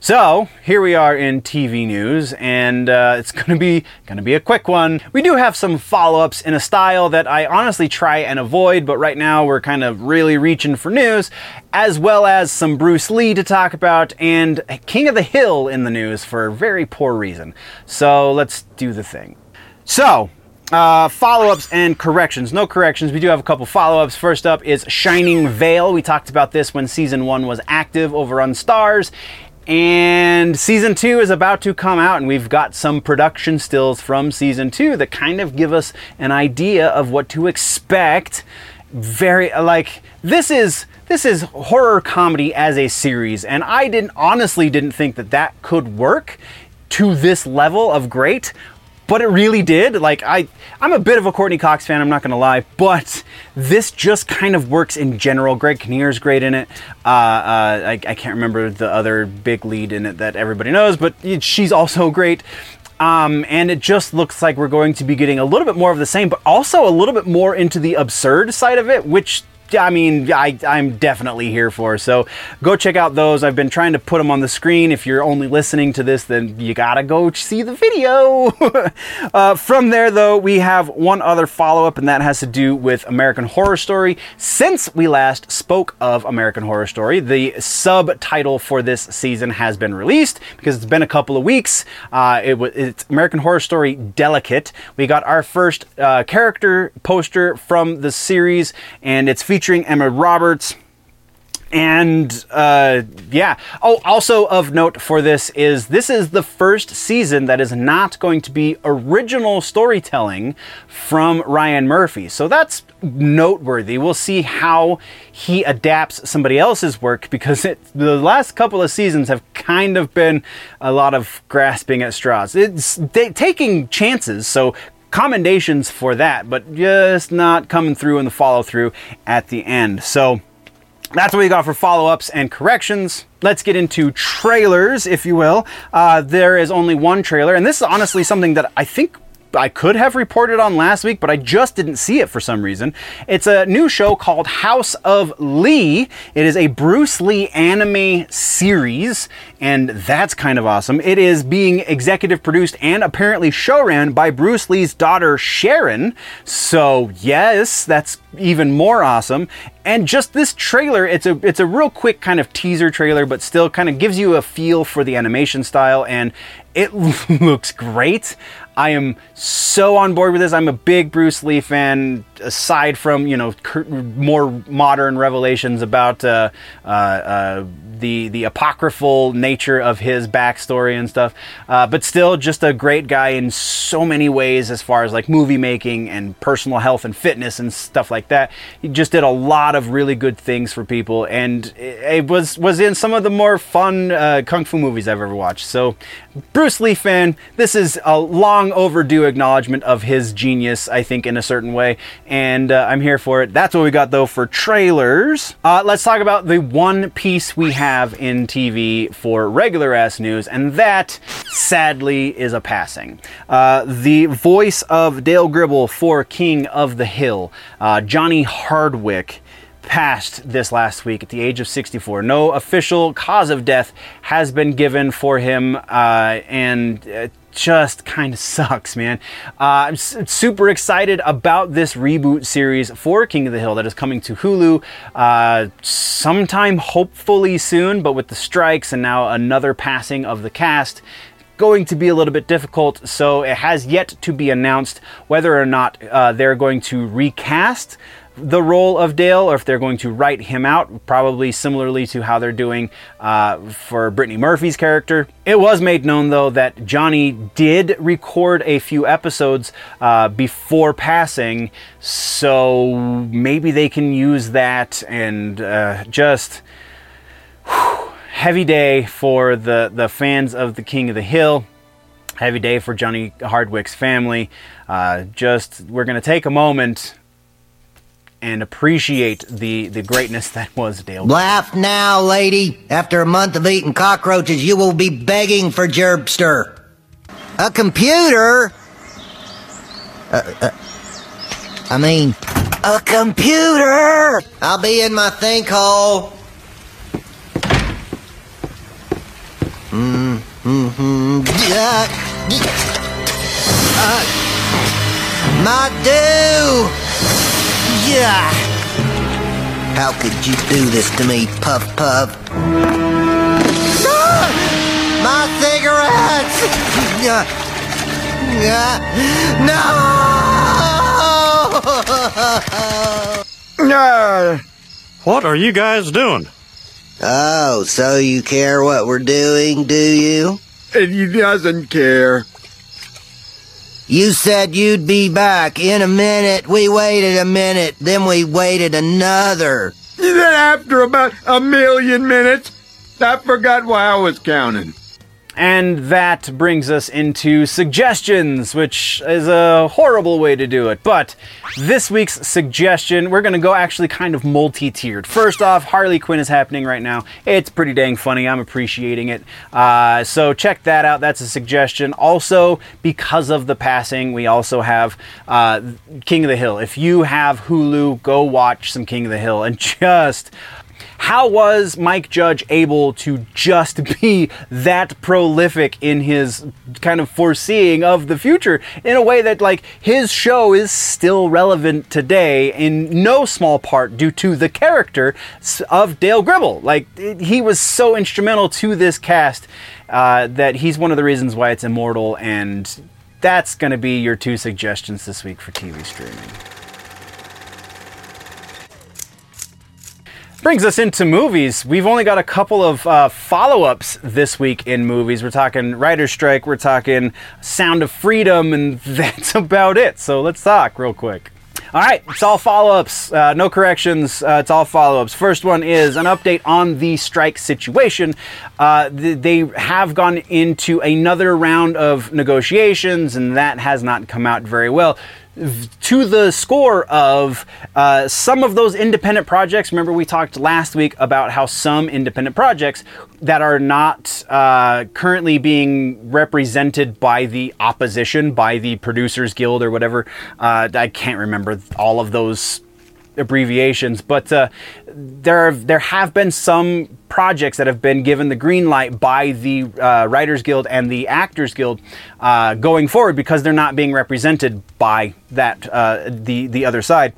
So here we are in T V news, and uh, it's gonna be gonna be a quick one. We do have some follow-ups in a style that I honestly try and avoid, but right now we're kind of really reaching for news, as well as some Bruce Lee to talk about and King of the Hill in the news for a very poor reason. So let's do the thing. So. Uh, follow-ups and corrections. No corrections. We do have a couple follow-ups. First up is Shining Veil. We talked about this when season one was active over on Stars. And season two is about to come out, and we've got some production stills from season two that kind of give us an idea of what to expect. Very, like, this is this is horror comedy as a series, and I didn't honestly didn't think that that could work to this level of great. But it really did. Like, I, I'm a bit of a Courtney Cox fan, I'm not gonna lie, but this just kind of works in general. Greg Kinnear's great in it. Uh, uh, I, I can't remember the other big lead in it that everybody knows, but it, she's also great. Um, and it just looks like we're going to be getting a little bit more of the same, but also a little bit more into the absurd side of it, which, I mean, I, I'm definitely here for. So go check out those. I've been trying to put them on the screen. If you're only listening to this, then you gotta go see the video. uh, from there, though, we have one other follow-up, and that has to do with American Horror Story. Since we last spoke of American Horror Story, the subtitle for this season has been released because it's been a couple of weeks. Uh, it was it's American Horror Story Delicate. We got our first uh, character poster from the series, and it's featured featuring Emma Roberts. And uh, yeah. Oh, also of note for this is this is the first season that is not going to be original storytelling from Ryan Murphy. So that's noteworthy. We'll see how he adapts somebody else's work, because it, the last couple of seasons have kind of been a lot of grasping at straws. It's they, taking chances. So commendations for that, but just not coming through in the follow-through at the end. So that's what we got for follow-ups and corrections. Let's get into trailers, if you will. Uh, there is only one trailer, and this is honestly something that I think I could have reported on last week, but I just didn't see it for some reason. It's a new show called House of Lee. It is a Bruce Lee anime series, and that's kind of awesome. It is being executive produced and apparently showrun by Bruce Lee's daughter, Sharon. So yes, that's even more awesome. And just this trailer, it's a it's a real quick kind of teaser trailer, but still kind of gives you a feel for the animation style, and it looks great. I am so on board with this. I'm a big Bruce Lee fan, aside from, you know, more modern revelations about uh, uh, uh, the the apocryphal nature of his backstory and stuff. Uh, but still, just a great guy in so many ways, as far as like movie making and personal health and fitness and stuff like that. He just did a lot of really good things for people, and it was was in some of the more fun uh, kung fu movies I've ever watched. So, Bruce Lee fan, this is a long overdue acknowledgement of his genius, I think, in a certain way, and uh, I'm here for it. That's what we got, though, for trailers. Uh, let's talk about the one piece we have in T V for regular-ass news, and that, sadly, is a passing. Uh, the voice of Dale Gribble for King of the Hill, uh, Johnny Hardwick, passed this last week at the age of sixty-four. No official cause of death has been given for him, uh, and uh, just kind of sucks, man. Uh, I'm s- super excited about this reboot series for King of the Hill that is coming to Hulu uh, sometime hopefully soon, but with the strikes and now another passing of the cast, going to be a little bit difficult, so it has yet to be announced whether or not uh, they're going to recast the role of Dale, or if they're going to write him out, probably similarly to how they're doing uh, for Brittany Murphy's character. It was made known, though, that Johnny did record a few episodes uh, before passing, so maybe they can use that. And uh, just whew, heavy day for the, the fans of The King of the Hill. Heavy day for Johnny Hardwick's family. Uh, just, we're going to take a moment and appreciate the, the greatness that was Dale. Laugh now, lady. After a month of eating cockroaches, you will be begging for Gerbster. A computer? Uh, uh, I mean, a computer! I'll be in my think hole. Mm-hmm. Uh, my do! Yeah. How could you do this to me, Puff Puff? Ah! My cigarettes! Yeah. Yeah. No! No! What are you guys doing? Oh, so you care what we're doing, do you? And he doesn't care. You said you'd be back in a minute. We waited a minute, then we waited another. Then after about a million minutes, I forgot why I was counting. And that brings us into suggestions, which is a horrible way to do it. But this week's suggestion, we're going to go actually kind of multi-tiered. First off, Harley Quinn is happening right now. It's pretty dang funny. I'm appreciating it. Uh, so check that out. That's a suggestion. Also, because of the passing, we also have uh, King of the Hill. If you have Hulu, go watch some King of the Hill and just... How was Mike Judge able to just be that prolific in his kind of foreseeing of the future in a way that, like, his show is still relevant today in no small part due to the character of Dale Gribble? Like, he was so instrumental to this cast uh, that he's one of the reasons why it's immortal, and that's going to be your two suggestions this week for T V streaming. Brings us into movies. We've only got a couple of uh, follow-ups this week in movies. We're talking Writer's Strike, we're talking Sound of Freedom, and that's about it. So let's talk real quick. All right, it's all follow-ups. Uh, no corrections, uh, it's all follow-ups. First one is an update on the strike situation. Uh, th- they have gone into another round of negotiations, and that has not come out very well. To the score of uh, some of those independent projects. Remember, we talked last week about how some independent projects that are not uh, currently being represented by the opposition, by the Producers Guild or whatever. Uh, I can't remember all of those abbreviations, but uh, there there have been some projects that have been given the green light by the uh, Writers Guild and the Actors Guild uh, going forward because they're not being represented by that uh, the the other side.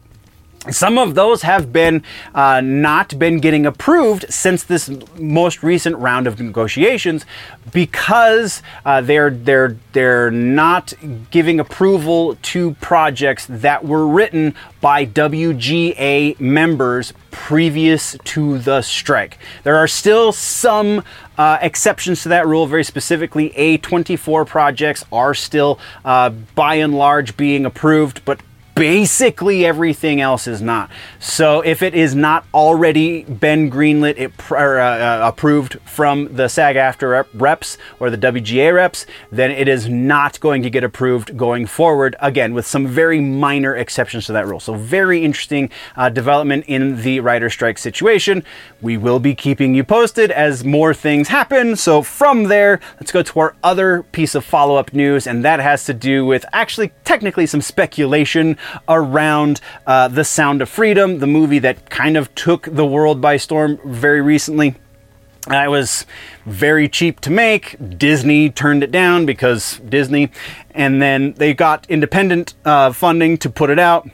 Some of those have been uh, not been getting approved since this most recent round of negotiations because uh, they're they're they're not giving approval to projects that were written by W G A members previous to the strike. There are still some uh, exceptions to that rule. Very specifically, A twenty-four projects are still uh, by and large being approved, but basically everything else is not. So if it is not already been greenlit, it pr- or, uh, approved from the SAG-AFTRA reps or the W G A reps, then it is not going to get approved going forward, again, with some very minor exceptions to that rule. So very interesting uh, development in the writer strike situation. We will be keeping you posted as more things happen. So from there, let's go to our other piece of follow-up news, and that has to do with actually technically some speculation around uh, The Sound of Freedom, the movie that kind of took the world by storm very recently. Uh, it was very cheap to make. Disney turned it down because Disney, and then they got independent uh, funding to put it out,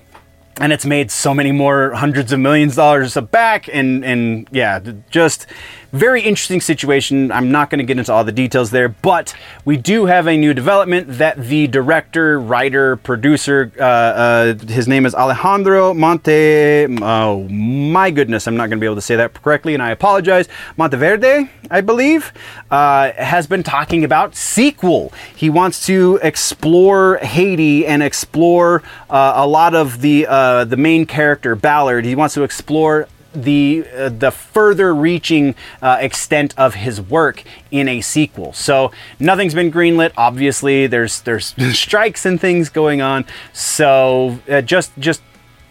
and it's made so many more hundreds of millions of dollars back, and, and yeah, just very interesting situation. I'm not going to get into all the details there, but we do have a new development that the director, writer, producer, uh, uh, his name is Alejandro Monte... Oh, my goodness, I'm not going to be able to say that correctly, and I apologize. Monteverde, I believe, uh, has been talking about sequel. He wants to explore Haiti and explore uh, a lot of the uh, the main character, Ballard. He wants to explore the uh, the further reaching uh, extent of his work in a sequel. So nothing's been greenlit. Obviously, there's there's strikes and things going on. So uh, just just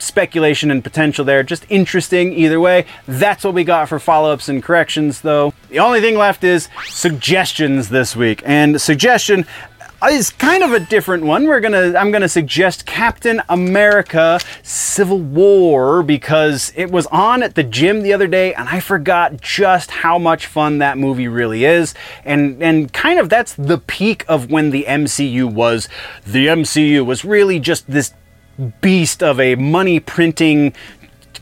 speculation and potential there. Just interesting either way. That's what we got for follow-ups and corrections, though. The only thing left is suggestions this week. And suggestion is kind of a different one. We're gonna, I'm gonna suggest Captain America Civil War because it was on at the gym the other day and I forgot just how much fun that movie really is. And, and kind of that's the peak of when the M C U was. The M C U was really just this beast of a money printing,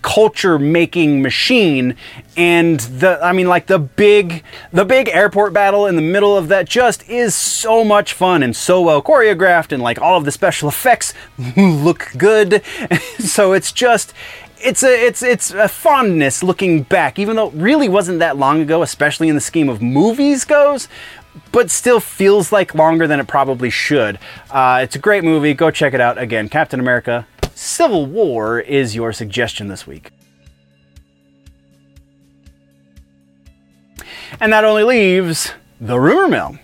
culture making machine, and the I mean like the big the big airport battle in the middle of that just is so much fun and so well choreographed, and like all of the special effects look good. So it's just It's a it's it's a fondness looking back, even though it really wasn't that long ago, especially in the scheme of movies goes, but still feels like longer than it probably should. Uh, it's a great movie. Go check it out. Again, Captain America Civil War is your suggestion this week. And that only leaves the rumor mill.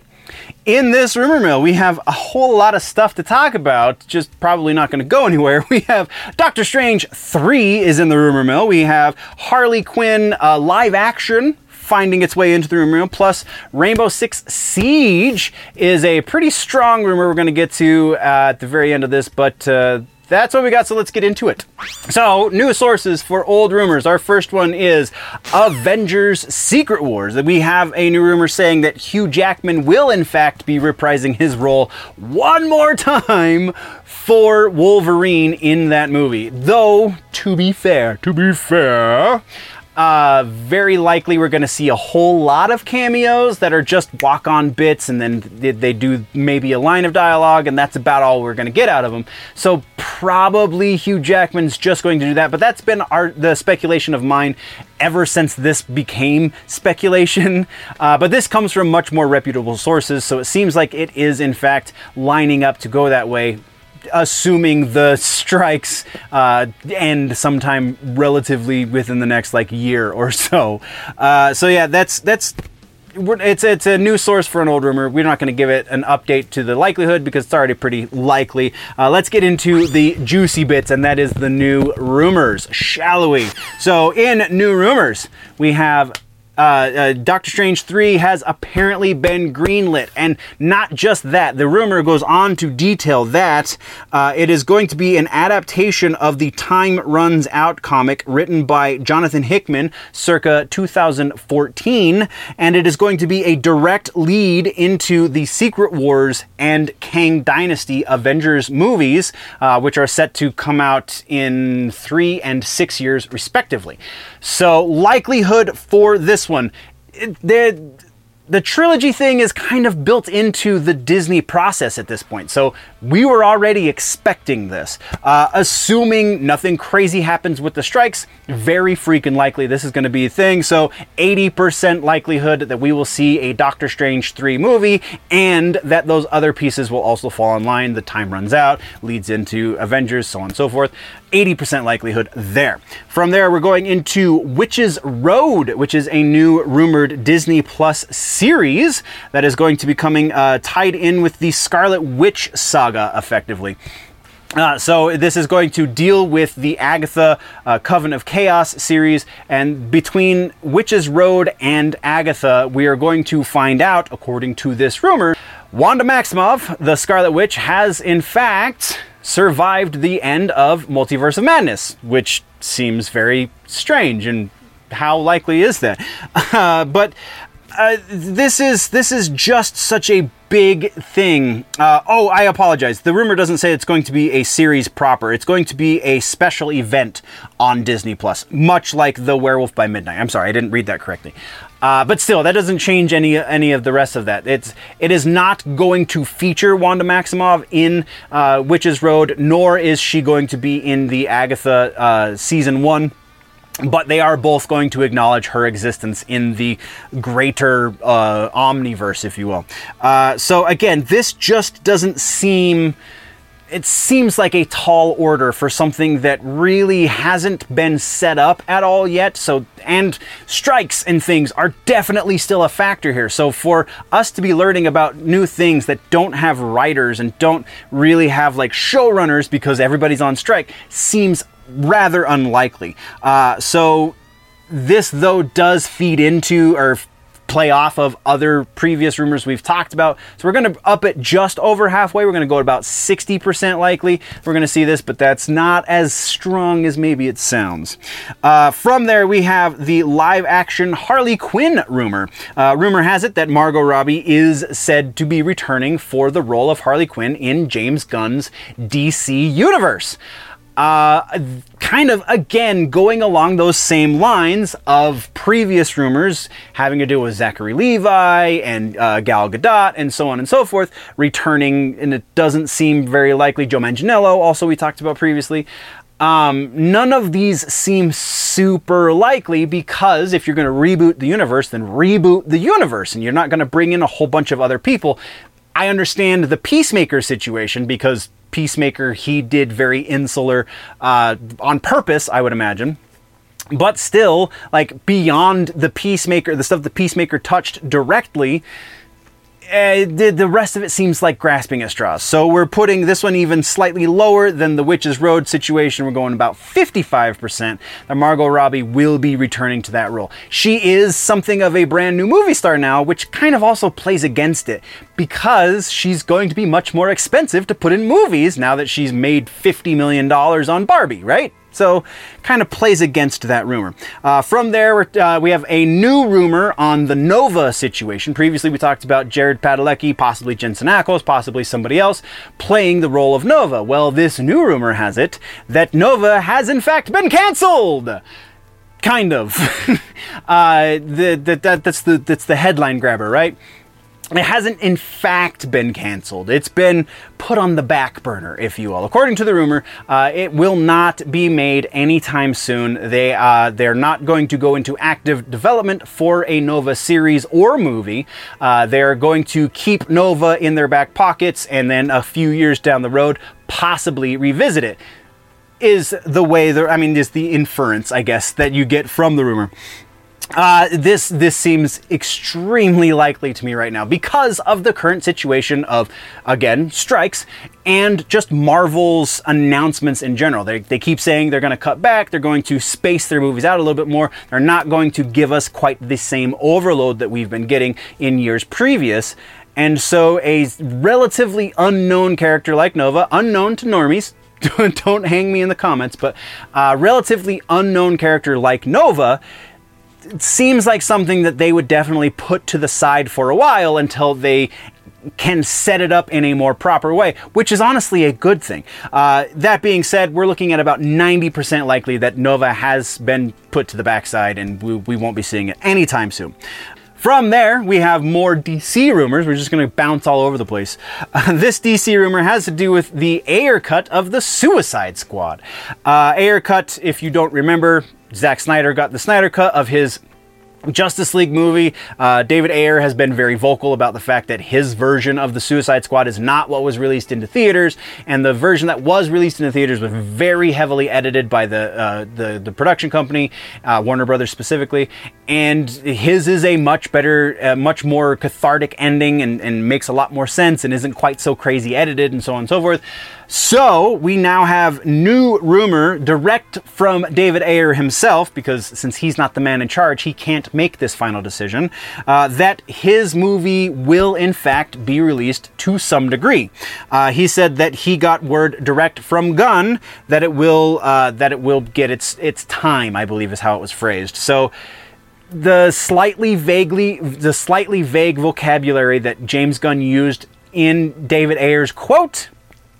In this rumor mill, we have a whole lot of stuff to talk about, just probably not going to go anywhere. We have Doctor Strange three is in the rumor mill. We have Harley Quinn uh, live action finding its way into the rumor mill, plus Rainbow Six Siege is a pretty strong rumor we're going to get to uh, at the very end of this, but uh, that's what we got, so let's get into it. So, new sources for old rumors. Our first one is Avengers Secret Wars. We have a new rumor saying that Hugh Jackman will, in fact, be reprising his role one more time for Wolverine in that movie. Though, to be fair, to be fair... Uh, very likely we're going to see a whole lot of cameos that are just walk-on bits, and then th- they do maybe a line of dialogue, and that's about all we're going to get out of them. So probably Hugh Jackman's just going to do that, but that's been our, the speculation of mine ever since this became speculation. Uh, but this comes from much more reputable sources, so it seems like it is, in fact, lining up to go that way, assuming the strikes uh, end sometime relatively within the next like year or so. Uh, so yeah, that's that's we're, it's it's a new source for an old rumor. We're not going to give it an update to the likelihood because it's already pretty likely. Uh, let's get into the juicy bits, and that is the new rumors, shall we? So in new rumors, we have... Uh, uh, Doctor Strange three has apparently been greenlit, and not just that. The rumor goes on to detail that uh, it is going to be an adaptation of the Time Runs Out comic written by Jonathan Hickman circa two thousand fourteen, and it is going to be a direct lead into the Secret Wars and Kang Dynasty Avengers movies, uh, which are set to come out in three and six years respectively. So likelihood for this one. It, the, the trilogy thing is kind of built into the Disney process at this point, so we were already expecting this. Uh, assuming nothing crazy happens with the strikes, very freaking likely this is going to be a thing, so eighty percent likelihood that we will see a Doctor Strange three movie, and that those other pieces will also fall in line. The Time Runs Out, leads into Avengers, so on and so forth. eighty percent likelihood there. From there, we're going into Witch's Road, which is a new rumored Disney Plus series that is going to be coming uh, tied in with the Scarlet Witch saga, effectively. Uh, so this is going to deal with the Agatha uh, Coven of Chaos series, and between Witch's Road and Agatha, we are going to find out, according to this rumor, Wanda Maximoff, the Scarlet Witch, has in fact survived the end of Multiverse of Madness, which seems very strange, and how likely is that? Uh, but uh, this is this is just such a big thing. Uh, oh, I apologize. The rumor doesn't say it's going to be a series proper. It's going to be a special event on Disney Plus, much like The Werewolf by Midnight. I'm sorry, I didn't read that correctly. Uh, but still, that doesn't change any any of the rest of that. It's it is not going to feature Wanda Maximoff in uh, Witch's Road, nor is she going to be in the Agatha uh, season one. But they are both going to acknowledge her existence in the greater uh, omniverse, if you will. Uh, so again, this just doesn't seem... It seems like a tall order for something that really hasn't been set up at all yet. So, and strikes and things are definitely still a factor here. So for us to be learning about new things that don't have writers and don't really have like showrunners because everybody's on strike seems rather unlikely. Uh, so this though does feed into or play off of other previous rumors we've talked about. So we're going to up it just over halfway. We're going to go at about sixty percent likely. We're going to see this, but that's not as strong as maybe it sounds. Uh, from there, we have the live action Harley Quinn rumor. Uh, rumor has it that Margot Robbie is said to be returning for the role of Harley Quinn in James Gunn's D C Universe. Uh, kind of, again, going along those same lines of previous rumors having to do with Zachary Levi and uh, Gal Gadot and so on and so forth, returning, and it doesn't seem very likely. Joe Manganiello, also we talked about previously. Um, none of these seem super likely because if you're going to reboot the universe, then reboot the universe, and you're not going to bring in a whole bunch of other people. I understand the Peacemaker situation because Peacemaker, he did very insular uh, on purpose, I would imagine. But still, like beyond the Peacemaker, the stuff the Peacemaker touched directly, uh, the, the rest of it seems like grasping at straws. So we're putting this one even slightly lower than the Witch's Road situation. We're going about fifty-five percent that Margot Robbie will be returning to that role. She is something of a brand new movie star now, which kind of also plays against it, because she's going to be much more expensive to put in movies now that she's made fifty million dollars on Barbie, right? So kind of plays against that rumor. Uh, from there, uh, we have a new rumor on the Nova situation. Previously, we talked about Jared Padalecki, possibly Jensen Ackles, possibly somebody else playing the role of Nova. Well, this new rumor has it that Nova has in fact been canceled. Kind of. uh, the, the, that, that's, the, that's the headline grabber, right? It hasn't, in fact, been canceled. It's been put on the back burner, if you will. According to the rumor, uh, it will not be made anytime soon. They, uh, they're not going to go into active development for a Nova series or movie. Uh, they're going to keep Nova in their back pockets and then a few years down the road, possibly revisit it, is the way, the, I mean, is the inference, I guess, that you get from the rumor. Uh, this this seems extremely likely to me right now because of the current situation of, again, strikes and just Marvel's announcements in general. They, they keep saying they're going to cut back, they're going to space their movies out a little bit more, they're not going to give us quite the same overload that we've been getting in years previous. And so a relatively unknown character like Nova, unknown to normies, don't hang me in the comments, but a relatively unknown character like Nova, it seems like something that they would definitely put to the side for a while until they can set it up in a more proper way, which is honestly a good thing. Uh, that being said, we're looking at about ninety percent likely that Nova has been put to the backside and we, we won't be seeing it anytime soon. From there, we have more D C rumors. We're just going to bounce all over the place. Uh, this D C rumor has to do with the Ayer cut of the Suicide Squad. Uh, Ayer cut, if you don't remember, Zack Snyder got the Snyder cut of his Justice League movie. Uh, David Ayer has been very vocal about the fact that his version of the Suicide Squad is not what was released into theaters, and the version that was released into theaters was very heavily edited by the uh, the, the production company, uh, Warner Brothers specifically, and his is a much better, uh, much more cathartic ending and, and makes a lot more sense and isn't quite so crazy edited and so on and so forth. So we now have new rumor direct from David Ayer himself, because since he's not the man in charge, he can't make this final decision, uh, that his movie will in fact be released to some degree. Uh, he said that he got word direct from Gunn that it will uh, that it will get its its time, I believe is how it was phrased. So the slightly vaguely the slightly vague vocabulary that James Gunn used in David Ayer's quote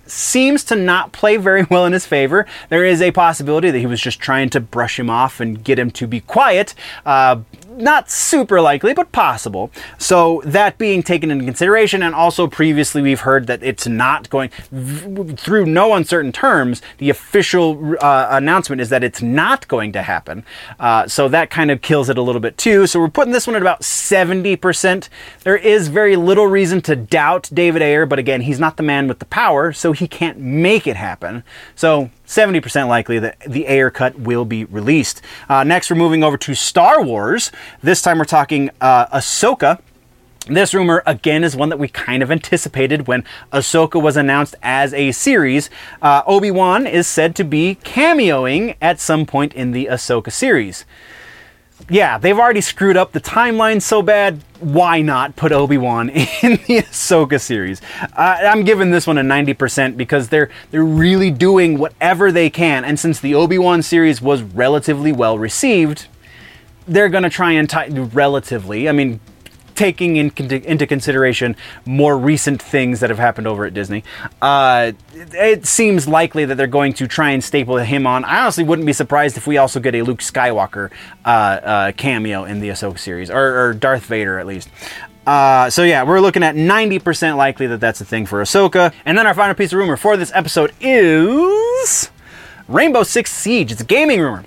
seems to not play very well in his favor. There is a possibility that he was just trying to brush him off and get him to be quiet. Uh, not super likely, but possible. So that being taken into consideration, and also previously we've heard that it's not going, through no uncertain terms, the official uh, announcement is that it's not going to happen. Uh, so that kind of kills it a little bit too. So we're putting this one at about seventy percent. There is very little reason to doubt David Ayer, but again, he's not the man with the power, so he can't make it happen. So seventy percent likely that the Ayer cut will be released. Uh, next, we're moving over to Star Wars. This time we're talking uh, Ahsoka. This rumor, again, is one that we kind of anticipated when Ahsoka was announced as a series. Uh, Obi-Wan is said to be cameoing at some point in the Ahsoka series. Yeah, they've already screwed up the timeline so bad. Why not put Obi-Wan in the Ahsoka series? Uh, I'm giving this one a ninety percent because they're they're really doing whatever they can. And since the Obi-Wan series was relatively well received, they're going to try and tie relatively. I mean, taking in, into consideration more recent things that have happened over at Disney, uh, it, it seems likely that they're going to try and staple him on. I honestly wouldn't be surprised if we also get a Luke Skywalker uh, uh, cameo in the Ahsoka series, or, or Darth Vader at least. Uh, so yeah, we're looking at ninety percent likely that that's a thing for Ahsoka. And then our final piece of rumor for this episode is Rainbow Six Siege. It's a gaming rumor.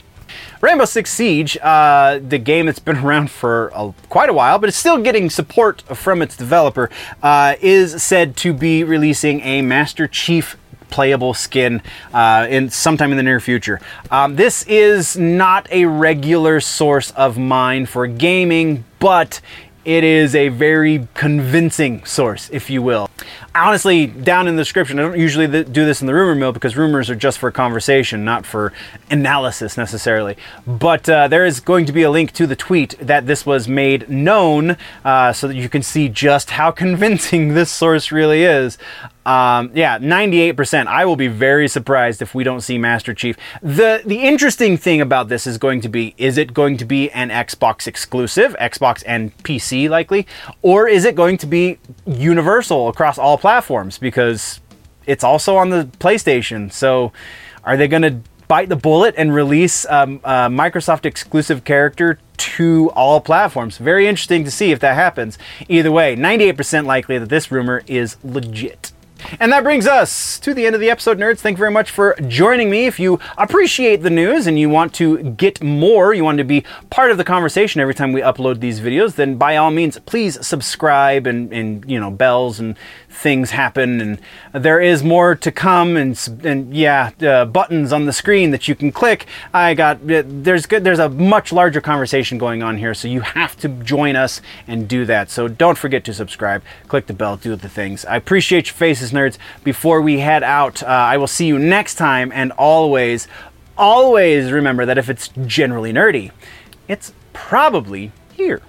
Rainbow Six Siege, uh, the game that's been around for a, quite a while, but it's still getting support from its developer, uh, is said to be releasing a Master Chief playable skin uh, in sometime in the near future. Um, this is not a regular source of mine for gaming, but it is a very convincing source, if you will. Honestly, down in the description, I don't usually th- do this in the rumor mill because rumors are just for conversation, not for analysis necessarily. But uh, there is going to be a link to the tweet that this was made known, uh, so that you can see just how convincing this source really is. Um, yeah, ninety-eight percent. I will be very surprised if we don't see Master Chief. The the interesting thing about this is going to be, is it going to be an Xbox exclusive, Xbox and P C likely, or is it going to be universal across all platforms? Because it's also on the PlayStation. So are they going to bite the bullet and release um, a Microsoft exclusive character to all platforms? Very interesting to see if that happens. Either way, ninety-eight percent likely that this rumor is legit. And that brings us to the end of the episode, nerds. Thank you very much for joining me. If you appreciate the news and you want to get more, you want to be part of the conversation every time we upload these videos, then by all means, please subscribe and, and you know, bells and things happen. And there is more to come, and, and yeah, uh, buttons on the screen that you can click. I got, uh, there's good, there's a much larger conversation going on here, so you have to join us and do that. So don't forget to subscribe, click the bell, do the things. I appreciate your faces, nerds. Before we head out, uh, I will see you next time, and always, always remember that if it's generally nerdy, it's probably here.